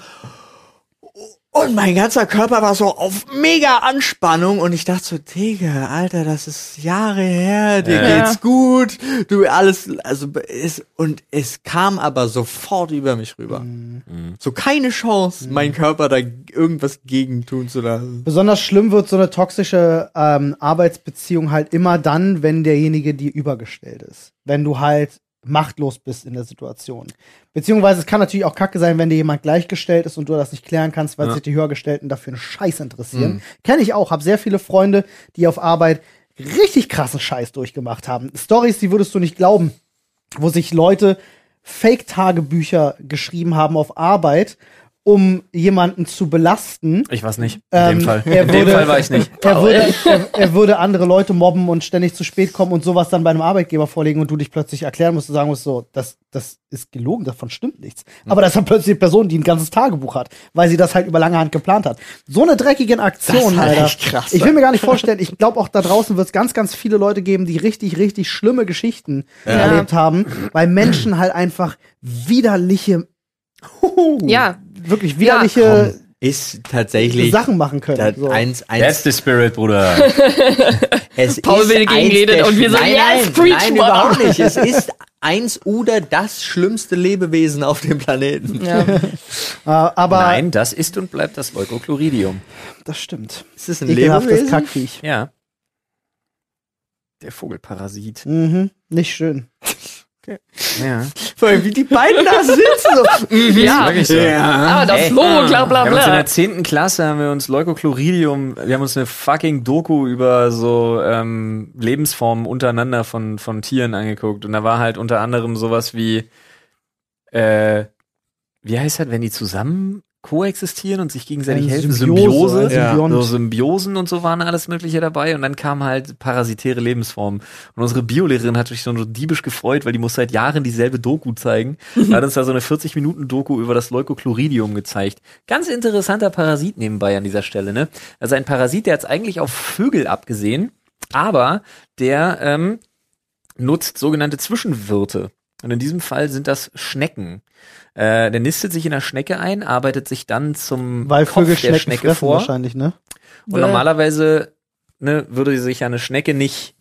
und mein ganzer Körper war so auf mega Anspannung und ich dachte so, Digga, Alter, das ist Jahre her, dir ja. geht's gut, du alles, also es, und es kam aber sofort über mich rüber. Mhm. So keine Chance, mhm. meinen Körper da irgendwas gegen tun zu lassen. Besonders schlimm wird so eine toxische ähm, Arbeitsbeziehung halt immer dann, wenn derjenige dir übergestellt ist. Wenn du halt machtlos bist in der Situation. Beziehungsweise es kann natürlich auch kacke sein, wenn dir jemand gleichgestellt ist und du das nicht klären kannst, weil ja. sich die Höhergestellten dafür einen Scheiß interessieren. Mhm. Kenne ich auch, habe sehr viele Freunde, die auf Arbeit richtig krassen Scheiß durchgemacht haben. Storys, die würdest du nicht glauben, wo sich Leute Fake-Tagebücher geschrieben haben auf Arbeit, um jemanden zu belasten. Ich weiß nicht. In ähm, dem Fall. Er in würde, dem Fall war ich nicht. Er würde, er, er würde andere Leute mobben und ständig zu spät kommen und sowas dann bei einem Arbeitgeber vorlegen und du dich plötzlich erklären musst und sagen musst, so, das, das ist gelogen, davon stimmt nichts. Mhm. Aber das hat plötzlich die Person, die ein ganzes Tagebuch hat, weil sie das halt über lange Hand geplant hat. So eine dreckige Aktion, Alter. Das ist echt krass. Ich will mir gar nicht vorstellen, ich glaube auch da draußen wird es ganz, ganz viele Leute geben, die richtig, richtig schlimme Geschichten ja. erlebt haben, weil Menschen halt einfach widerliche ja. wirklich widerliche ja, komm, ist tatsächlich Sachen machen können. So. Eins, eins. That's the spirit, Bruder. Es Paul will gegen redet und wir sagen, nein, nein, yes, preach, nein überhaupt nicht. Es ist eins oder das schlimmste Lebewesen auf dem Planeten. Ja. uh, aber nein, das ist und bleibt das Leukochloridum. Das stimmt. Es ist ein ekelhaftes Kackviech. Ja. Der Vogelparasit. Mhm. Nicht schön. Okay. Ja. Vor allem, wie die beiden da sitzen. ja. ja, aber das Logo, bla bla bla. Wir haben uns in der zehnten Klasse haben wir uns Leukochloridum, wir haben uns eine fucking Doku über so ähm, Lebensformen untereinander von, von Tieren angeguckt. Und da war halt unter anderem sowas wie, äh, wie heißt das, wenn die zusammen koexistieren und sich gegenseitig helfen? Symbiose. Symbiose. Ja. So Symbiosen und so waren alles Mögliche dabei. Und dann kamen halt parasitäre Lebensformen. Und unsere Biolehrerin hat sich so diebisch gefreut, weil die muss seit Jahren dieselbe Doku zeigen. Da hat uns da so eine vierzig-Minuten-Doku über das Leukochloridum gezeigt. Ganz interessanter Parasit nebenbei an dieser Stelle, ne? Also ein Parasit, der hat's eigentlich auf Vögel abgesehen, aber der ähm, nutzt sogenannte Zwischenwirte. Und in diesem Fall sind das Schnecken. Äh, der nistet sich in der Schnecke ein, arbeitet sich dann zum Weil Kopf Vögel der Schnecke vor. Wahrscheinlich, ne? Und ja. normalerweise ne, würde sich ja eine Schnecke nicht,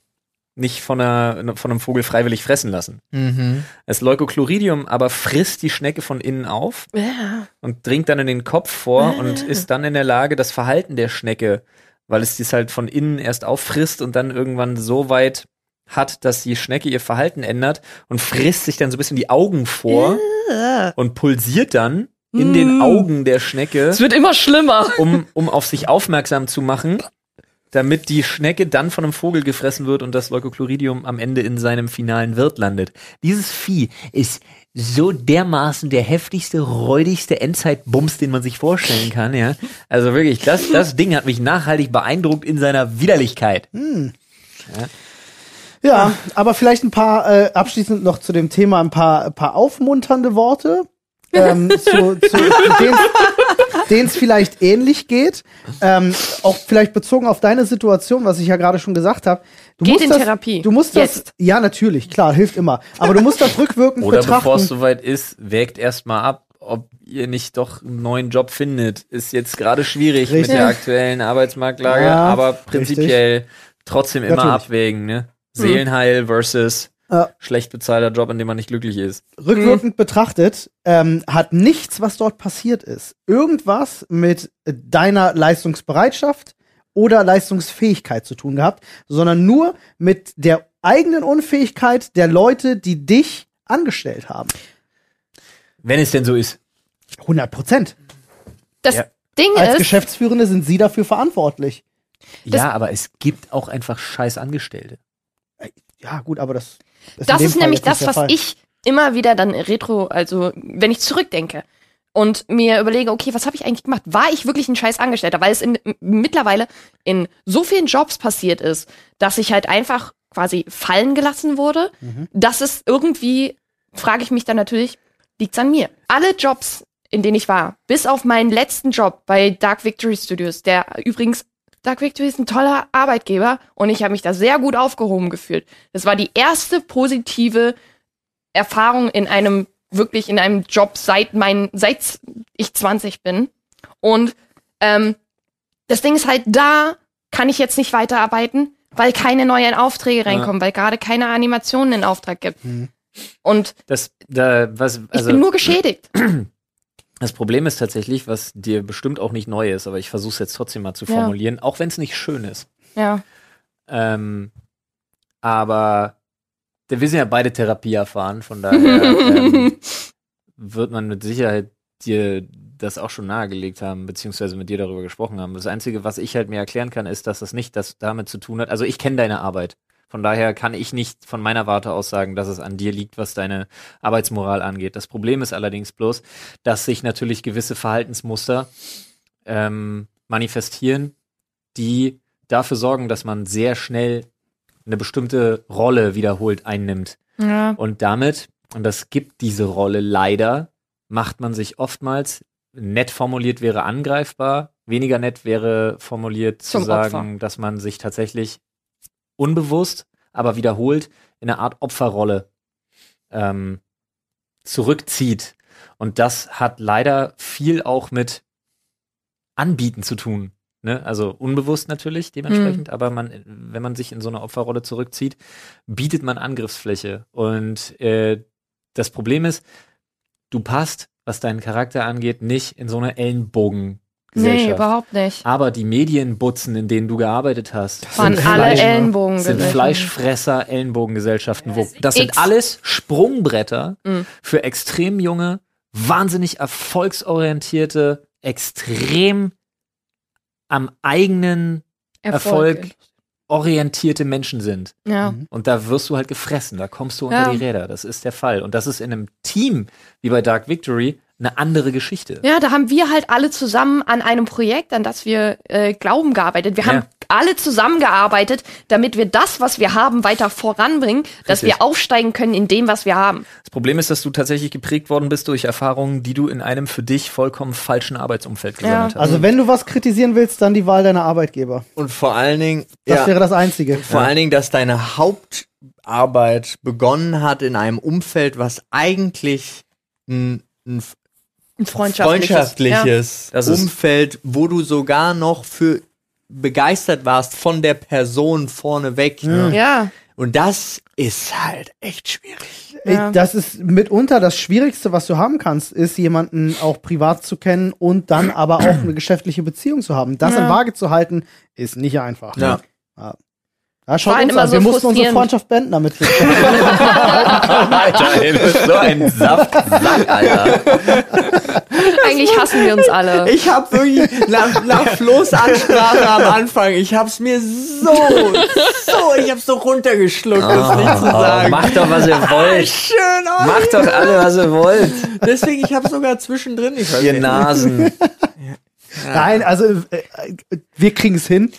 nicht von, einer, von einem Vogel freiwillig fressen lassen. Mhm. Das Leukochloridum aber frisst die Schnecke von innen auf ja. und dringt dann in den Kopf vor ja. und ist dann in der Lage, das Verhalten der Schnecke, weil es dies halt von innen erst auffrisst und dann irgendwann so weit hat, dass die Schnecke ihr Verhalten ändert und frisst sich dann so ein bisschen die Augen vor yeah. und pulsiert dann in mm. den Augen der Schnecke. Es wird immer schlimmer. Um, um auf sich aufmerksam zu machen, damit die Schnecke dann von einem Vogel gefressen wird und das Leukochloridum am Ende in seinem finalen Wirt landet. Dieses Vieh ist so dermaßen der heftigste, räudigste Endzeitbums, den man sich vorstellen kann. Ja, also wirklich, das, das Ding hat mich nachhaltig beeindruckt in seiner Widerlichkeit. Mm. Ja. Ja, aber vielleicht ein paar, äh, abschließend noch zu dem Thema ein paar, ein paar aufmunternde Worte, ähm, zu, zu denen es vielleicht ähnlich geht. Ähm, auch vielleicht bezogen auf deine Situation, was ich ja gerade schon gesagt habe. Du Geht musst in das, Therapie. Du musst Jetzt. das, ja natürlich, klar, hilft immer. Aber du musst das rückwirkend Oder betrachten. Oder bevor es soweit ist, wägt erstmal ab, ob ihr nicht doch einen neuen Job findet. Ist jetzt gerade schwierig richtig. mit der aktuellen Arbeitsmarktlage, ja, aber prinzipiell richtig. trotzdem immer natürlich. abwägen, ne? Seelenheil versus äh, schlecht bezahlter Job, in dem man nicht glücklich ist. Rückwirkend mhm. betrachtet ähm, hat nichts, was dort passiert ist, irgendwas mit deiner Leistungsbereitschaft oder Leistungsfähigkeit zu tun gehabt, sondern nur mit der eigenen Unfähigkeit der Leute, die dich angestellt haben. Wenn es denn so ist. hundert Prozent. Das ja. Ding ist... Als Geschäftsführende sind sie dafür verantwortlich. Ja, aber es gibt auch einfach scheiß Angestellte. Ja, gut, aber das... Das, das ist Fall nämlich das, was Fall. ich immer wieder dann retro, also wenn ich zurückdenke und mir überlege, okay, was habe ich eigentlich gemacht? War ich wirklich ein scheiß Angestellter? Weil es in, mittlerweile in so vielen Jobs passiert ist, dass ich halt einfach quasi fallen gelassen wurde. Mhm. Das ist irgendwie, frage ich mich dann natürlich, liegt's an mir? Alle Jobs, in denen ich war, bis auf meinen letzten Job bei Dark Victory Studios, der übrigens, Dark Victory ist ein toller Arbeitgeber und ich habe mich da sehr gut aufgehoben gefühlt. Das war die erste positive Erfahrung in einem, wirklich in einem Job seit mein, seit ich zwanzig bin. Und ähm, das Ding ist halt, da kann ich jetzt nicht weiterarbeiten, weil keine neuen Aufträge reinkommen, ja. weil gerade keine Animationen in Auftrag gibt. Mhm. Und das, da, was, also, ich bin nur geschädigt. Das Problem ist tatsächlich, was dir bestimmt auch nicht neu ist, aber ich versuche es jetzt trotzdem mal zu formulieren, ja. auch wenn es nicht schön ist. Ja. Ähm, aber wir sind ja beide Therapie erfahren, von daher ähm, wird man mit Sicherheit dir das auch schon nahegelegt haben, beziehungsweise mit dir darüber gesprochen haben. Das Einzige, was ich halt mir erklären kann, ist, dass das nicht das damit zu tun hat. Also ich kenne deine Arbeit. Von daher kann ich nicht von meiner Warte aus sagen, dass es an dir liegt, was deine Arbeitsmoral angeht. Das Problem ist allerdings bloß, dass sich natürlich gewisse Verhaltensmuster ähm, manifestieren, die dafür sorgen, dass man sehr schnell eine bestimmte Rolle wiederholt einnimmt. Ja. Und damit, und das gibt diese Rolle leider, macht man sich oftmals, nett formuliert wäre angreifbar, weniger nett wäre formuliert zu sagen, Opfer. Dass man sich tatsächlich unbewusst, aber wiederholt in einer Art Opferrolle ähm, zurückzieht. Und das hat leider viel auch mit Anbieten zu tun. Ne? Also unbewusst natürlich dementsprechend, mhm. aber man, wenn man sich in so eine Opferrolle zurückzieht, bietet man Angriffsfläche. Und äh, das Problem ist, du passt, was deinen Charakter angeht, nicht in so eine Ellenbogen. Nee, überhaupt nicht. Aber die Medienbutzen, in denen du gearbeitet hast, sind, alle Fleisch, sind Fleischfresser, Ellenbogengesellschaften. Wo, das sind X. alles Sprungbretter mm. für extrem junge, wahnsinnig erfolgsorientierte, extrem am eigenen Erfolg, Erfolg orientierte Menschen sind. Ja. Und da wirst du halt gefressen, da kommst du unter ja. die Räder. Das ist der Fall. Und das ist in einem Team wie bei Dark Victory eine andere Geschichte. Ja, da haben wir halt alle zusammen an einem Projekt, an das wir äh, glauben, gearbeitet. Wir ja. haben alle zusammengearbeitet, damit wir das, was wir haben, weiter voranbringen, Richtig. Dass wir aufsteigen können in dem, was wir haben. Das Problem ist, dass du tatsächlich geprägt worden bist durch Erfahrungen, die du in einem für dich vollkommen falschen Arbeitsumfeld gesammelt ja. hast. Also wenn du was kritisieren willst, dann die Wahl deiner Arbeitgeber. Und vor allen Dingen... Das ja, wäre das Einzige. Vor ja. allen Dingen, dass deine Hauptarbeit begonnen hat in einem Umfeld, was eigentlich ein, ein Ein freundschaftliches, freundschaftliches ja. Umfeld, wo du sogar noch für begeistert warst von der Person vorneweg. Mhm. Ja. Und das ist halt echt schwierig. Ja. Das ist mitunter das Schwierigste, was du haben kannst, ist jemanden auch privat zu kennen und dann aber auch eine geschäftliche Beziehung zu haben. Das ja. in Waage zu halten, ist nicht einfach. Ja. ja. Ja, schaut uns an. So wir mussten unsere Freundschaft beenden, damit wir Alter, ey, du bist so ein Saftsack, Alter. Eigentlich hassen wir uns alle. Ich hab wirklich nach, nach Flo's Ansprache am Anfang, ich hab's mir so, so, ich hab's so runtergeschluckt, oh, das nicht zu sagen. Macht doch, was ihr wollt. Schön, oh, macht doch alle, was ihr wollt. Deswegen, ich hab's sogar zwischendrin nicht verstanden. Ihr Nasen. Ja. Nein, also, wir kriegen's hin.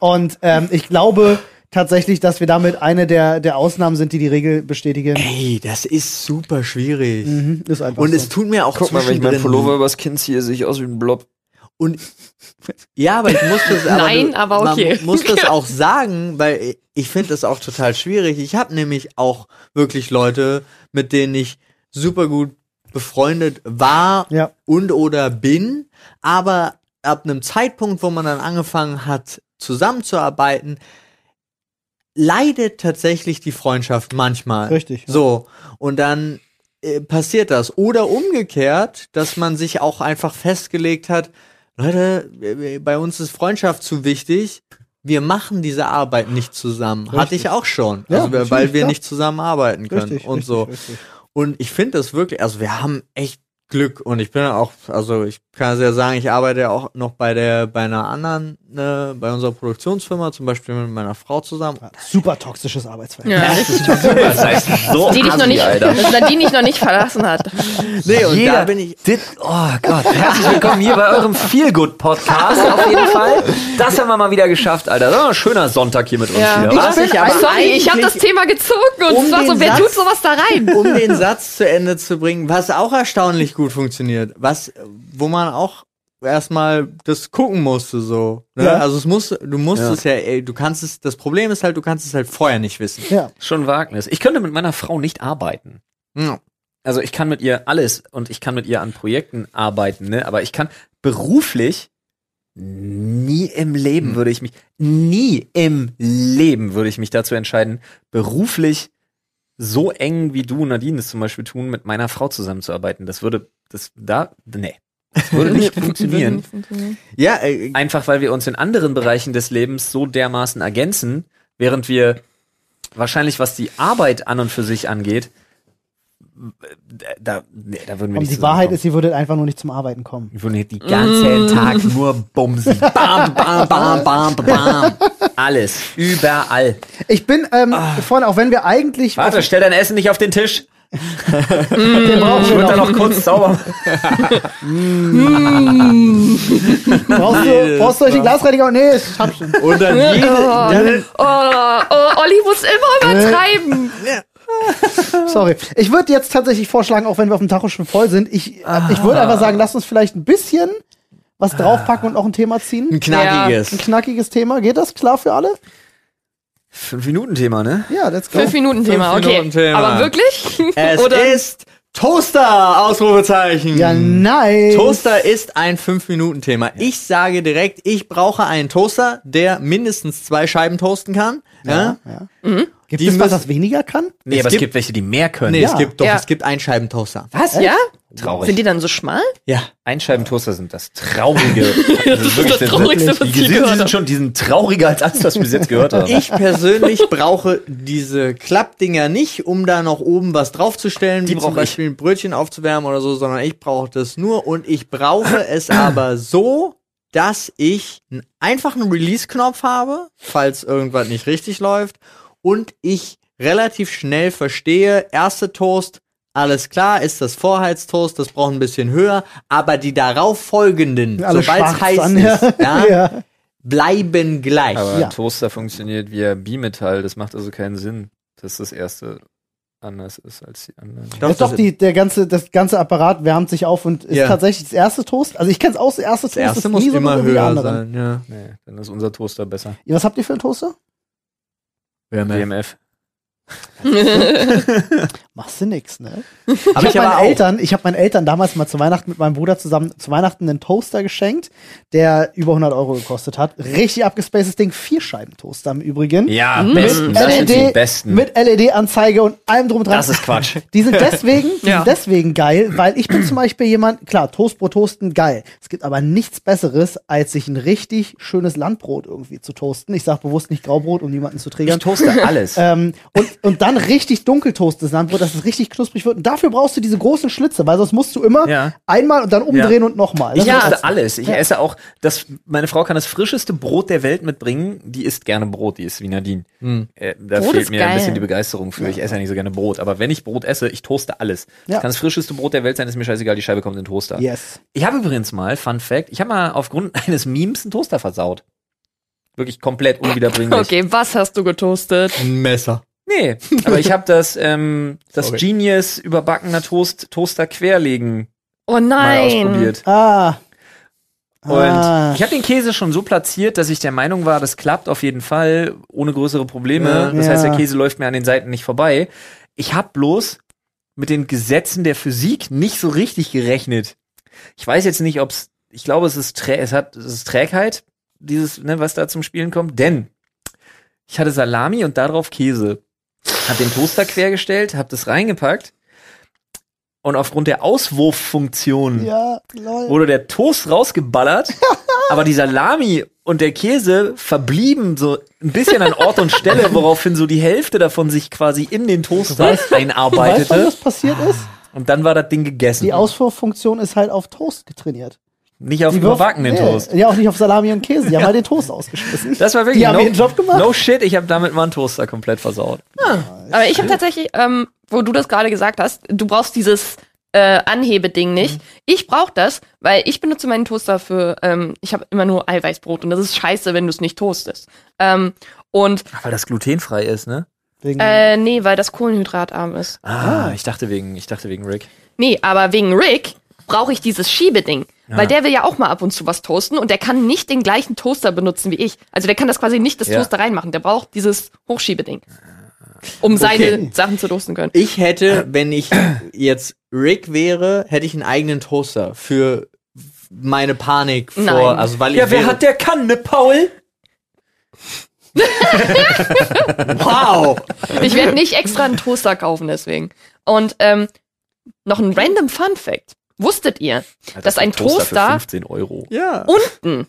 Und ähm, ich glaube... Tatsächlich, dass wir damit eine der, der Ausnahmen sind, die die Regel bestätigen. Ey, das ist super schwierig. Mhm, ist einfach Und so. Es tut mir auch Guck mal, wenn ich meinen Pullover übers Kinn ziehe, sehe ich aus wie ein Blob. Und ja, aber ich muss das aber, Nein, aber okay. man muss das auch sagen, weil ich finde das auch total schwierig. Ich habe nämlich auch wirklich Leute, mit denen ich super gut befreundet war ja. und oder bin, aber ab einem Zeitpunkt, wo man dann angefangen hat, zusammenzuarbeiten, leidet tatsächlich die Freundschaft manchmal. Richtig. Ja. So. Und dann äh, passiert das. Oder umgekehrt, dass man sich auch einfach festgelegt hat, Leute, bei uns ist Freundschaft zu wichtig, wir machen diese Arbeit nicht zusammen. Richtig. Hatte ich auch schon. Ja, also, weil wir ja. nicht zusammenarbeiten können richtig, und richtig, so. Richtig. Und ich finde das wirklich, also wir haben echt Glück. Und ich bin auch, also ich kann sehr sagen, ich arbeite ja auch noch bei der, bei einer anderen, ne, bei unserer Produktionsfirma, zum Beispiel mit meiner Frau zusammen. Super toxisches Arbeitsverhältnis. Ja, richtig toxisch. Das heißt, so die dich noch nicht, dass Nadine dich noch nicht verlassen hat. Nee, und Jeder, da bin ich. Dit, oh Gott, herzlich willkommen hier bei eurem Feelgood-Podcast auf jeden Fall. Das haben wir mal wieder geschafft, Alter. Das war ein schöner Sonntag hier mit uns ja. hier. Was? Ich, aber sorry, ich habe das Thema gezogen und um es war so, wer Satz, tut sowas da rein? Um den Satz zu Ende zu bringen, was auch erstaunlich gut funktioniert, was, wo man auch erstmal das gucken musste, so. Ne? Ja. Also es musst, du musst ja. es ja, ey, du kannst es, das Problem ist halt, du kannst es halt vorher nicht wissen. Ja. Schon Wagnis. Ich könnte mit meiner Frau nicht arbeiten. No. Also ich kann mit ihr alles und ich kann mit ihr an Projekten arbeiten, ne? Aber ich kann beruflich nie im Leben würde ich mich, nie im Leben würde ich mich dazu entscheiden, beruflich so eng wie du, Nadine, es zum Beispiel tun, mit meiner Frau zusammenzuarbeiten. Das würde, das, da, nee. Das würde nicht funktionieren. Ja, äh, einfach weil wir uns in anderen Bereichen des Lebens so dermaßen ergänzen, während wir wahrscheinlich, was die Arbeit an und für sich angeht, Da, nee, da würden wir und nicht die Wahrheit ist, ihr würdet einfach nur nicht zum Arbeiten kommen. Wir würden nicht die ganzen mm. Tag nur bumsen. Bam, bam, bam, bam, bam. Alles. Überall. Ich bin, ähm, oh. vorhin, auch wenn wir eigentlich... Warte, stell dein Essen nicht auf den Tisch. Den brauchst du. Ich würde da noch kurz sauber machen. brauchst du, brauchst du euch den Glasreiniger? Nee, ich hab schon. Und dann jede, dann oh, oh, Olli muss immer übertreiben. Ja. Sorry. Ich würde jetzt tatsächlich vorschlagen, auch wenn wir auf dem Tacho schon voll sind, ich, ah. ich würde einfach sagen, lasst uns vielleicht ein bisschen was draufpacken und auch ein Thema ziehen. Ein knackiges. Ja. Ein knackiges Thema. Geht das klar für alle? Fünf-Minuten-Thema, ne? Ja, let's go. Fünf-Minuten-Thema, Fünf okay. Minuten-Thema. Aber wirklich? Es Oder? ist Toaster, Ausrufezeichen. Ja, nice. Toaster ist ein Fünf-Minuten-Thema. Ja. Ich sage direkt, ich brauche einen Toaster, der mindestens zwei Scheiben toasten kann. Ja, ja. ja. Mhm. Gibt die es was, das weniger kann? Nee, es aber gibt, es gibt welche, die mehr können. Nee, ja. es gibt doch, ja. es gibt Einscheibentoaster. Was? Echt? Ja? Traurig. Sind die dann so schmal? Ja. Einscheibentoaster sind das Traurige. Das ist das Traurigste, was ich gehört habe. Die sind schon, die sind trauriger als alles, was wir bis jetzt gehört haben. Ich persönlich brauche diese Klappdinger nicht, um da noch oben was draufzustellen, die wie zum Beispiel ich. ein Brötchen aufzuwärmen oder so, sondern ich brauche das nur und ich brauche es aber so, dass ich einen einfachen Release-Knopf habe, falls irgendwas nicht richtig läuft. Und ich relativ schnell verstehe, erste Toast, alles klar, ist das Vorheiztoast, das braucht ein bisschen höher, aber die darauf folgenden, sobald es heiß an, ist, ja. Ja, bleiben gleich. Aber ein ja. Toaster funktioniert via Bimetall, das macht also keinen Sinn, dass das erste anders ist als die anderen. Das ist doch die, der ganze, das ganze Apparat wärmt sich auf und ist ja. tatsächlich das erste Toast. Also ich kenne es auch, das erste Toast das erste ist muss nie so immer höher sein. Ja. Nee, dann ist unser Toaster besser. Ja, was habt ihr für einen Toaster? W M F. Machst du nix, ne? Aber ich habe meinen Eltern, ich habe meinen Eltern damals mal zu Weihnachten mit meinem Bruder zusammen zu Weihnachten einen Toaster geschenkt, der über hundert Euro gekostet hat. Richtig abgespacedes Ding, vier Scheiben Toaster im Übrigen. Ja, mhm. besten. Das L E D, sind die besten. Mit L E D-Anzeige und allem drum und dran. Das ist Quatsch. Die sind deswegen, die ja. sind deswegen geil, weil ich bin zum Beispiel jemand, klar, Toastbrot toasten, geil. Es gibt aber nichts Besseres, als sich ein richtig schönes Landbrot irgendwie zu toasten. Ich sage bewusst nicht Graubrot, um niemanden zu triggern. Ich toaste alles. Ähm, und, und dann richtig dunkel toastetes Landbrot, dass es richtig knusprig wird. Und dafür brauchst du diese großen Schlitze, weil sonst musst du immer ja. einmal und dann umdrehen ja. und nochmal. Ich esse ja. alles. Ich ja. esse auch, das, meine Frau kann das frischeste Brot der Welt mitbringen. Die isst gerne Brot, die ist wie Nadine. Mhm. Äh, da Brot fehlt mir geil. ein bisschen die Begeisterung für. Ja. Ich esse ja nicht so gerne Brot. Aber wenn ich Brot esse, ich toaste alles. Ja. Das kann das frischeste Brot der Welt sein, ist mir scheißegal, die Scheibe kommt in den Toaster. Yes. Ich habe übrigens mal, Fun Fact, ich habe mal aufgrund eines Memes einen Toaster versaut. Wirklich komplett unwiederbringlich. Okay, was hast du getoastet? Ein Messer. Nee, aber ich habe das, ähm, das Sorry. Genius überbackener Toast, Toaster querlegen oh nein. mal ausprobiert. Ah. Und ah. ich habe den Käse schon so platziert, dass ich der Meinung war, das klappt auf jeden Fall, ohne größere Probleme. Ja, das ja. heißt, der Käse läuft mir an den Seiten nicht vorbei. Ich habe bloß mit den Gesetzen der Physik nicht so richtig gerechnet. Ich weiß jetzt nicht, ob es, ich glaube, es ist, trä- es hat, es ist Trägheit, dieses, ne, was da zum Spielen kommt, denn ich hatte Salami und darauf Käse. Hab den Toaster quergestellt, hab das reingepackt und aufgrund der Auswurffunktion ja, wurde der Toast rausgeballert, aber die Salami und der Käse verblieben so ein bisschen an Ort und Stelle, woraufhin so die Hälfte davon sich quasi in den Toaster einarbeitete. Du weißt, wann das passiert ist? Und dann war das Ding gegessen. Die Ausfuhrfunktion ist halt auf Toast getrainiert. Nicht auf Überbacken den nee, Toast. Ja, auch nicht auf Salami und Käse. Die haben halt den Toast ausgeschmissen. Das war wirklich, die haben no, ihren Job gemacht. No shit, ich habe damit meinen Toaster komplett versaut. Ja. Aber ich habe tatsächlich, ähm, wo du das gerade gesagt hast, du brauchst dieses äh, Anhebeding nicht. Mhm. Ich brauche das, weil ich benutze meinen Toaster für, ähm, ich habe immer nur Eiweißbrot und das ist scheiße, wenn du es nicht toastest. Ähm, und Ach, weil das glutenfrei ist, ne? Wegen äh, nee, weil das kohlenhydratarm ist. Ah, ah. Ich dachte wegen, ich dachte wegen Rick. Nee, aber wegen Rick brauche ich dieses Schiebeding. Ja. Weil der will ja auch mal ab und zu was toasten und der kann nicht den gleichen Toaster benutzen wie ich. Also der kann das quasi nicht das ja. Toaster reinmachen. Der braucht dieses Hochschiebeding, um seine okay. Sachen zu toasten können. Ich hätte, wenn ich jetzt Rick wäre, hätte ich einen eigenen Toaster für meine Panik vor. Nein. Also weil ja, ich wer hat der kann, ne, Paul? Wow! Ich werde nicht extra einen Toaster kaufen deswegen. Und ähm, noch ein random Fun Fact. Wusstet ihr, Alter, dass ein Toaster, Toaster für fünfzehn Euro ja. unten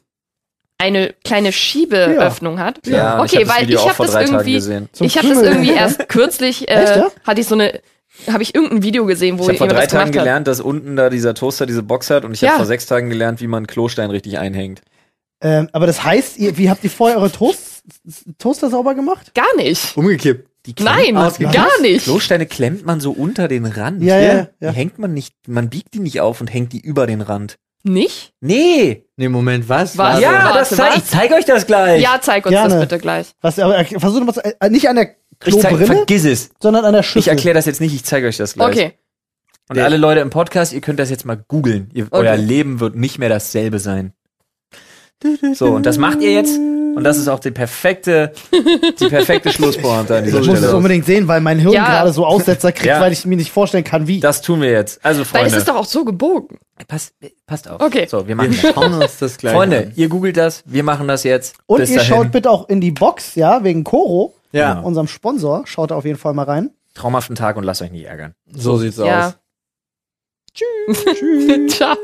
eine kleine Schiebeöffnung ja. hat? Ja, okay, ich weil ich habe das irgendwie, ich habe das irgendwie erst kürzlich äh, Echt, ja? hatte ich so eine, habe ich irgendein Video gesehen, wo ich habe vor drei Tagen gelernt, hat. dass unten da dieser Toaster diese Box hat und ich ja. habe vor sechs Tagen gelernt, wie man einen Klostein richtig einhängt. Ähm, aber das heißt, ihr, wie habt ihr vorher eure Toast, Toaster sauber gemacht? Gar nicht. Umgekippt. Die Nein, aus, gar nicht. Klosteine klemmt man so unter den Rand. Ja, ja, ja. Die hängt man nicht, man biegt die nicht auf und hängt die über den Rand. Nicht? Nee. Nee, Moment, was? was? Ja, warte, das zeig, ich zeig euch das gleich. Ja, zeig uns Gerne. das bitte gleich. Was, aber versuch nochmal zu, nicht an der Klobrille, vergiss es, sondern an der Schüssel. Ich erkläre das jetzt nicht, ich zeig euch das gleich. Okay. Und ja. alle Leute im Podcast, ihr könnt das jetzt mal googeln. Okay. Euer Leben wird nicht mehr dasselbe sein. So, und das macht ihr jetzt. Und das ist auch die perfekte, die perfekte Schlusspointe an dieser Stelle. Ich muss es unbedingt sehen, weil mein Hirn ja. gerade so Aussetzer kriegt, ja. weil ich mir nicht vorstellen kann, wie. Das tun wir jetzt. Also, Freunde. Weil es ist doch auch so gebogen. Passt, passt auf. Okay. So, wir machen wir schauen uns das gleich Freunde, an. Ihr googelt das, wir machen das jetzt. Und Bis ihr dahin. schaut bitte auch in die Box, ja, wegen Koro, ja. unserem Sponsor. Schaut da auf jeden Fall mal rein. Traumhaften Tag und lasst euch nicht ärgern. So sieht's ja. aus. Tschüss. Tschüss. Ciao.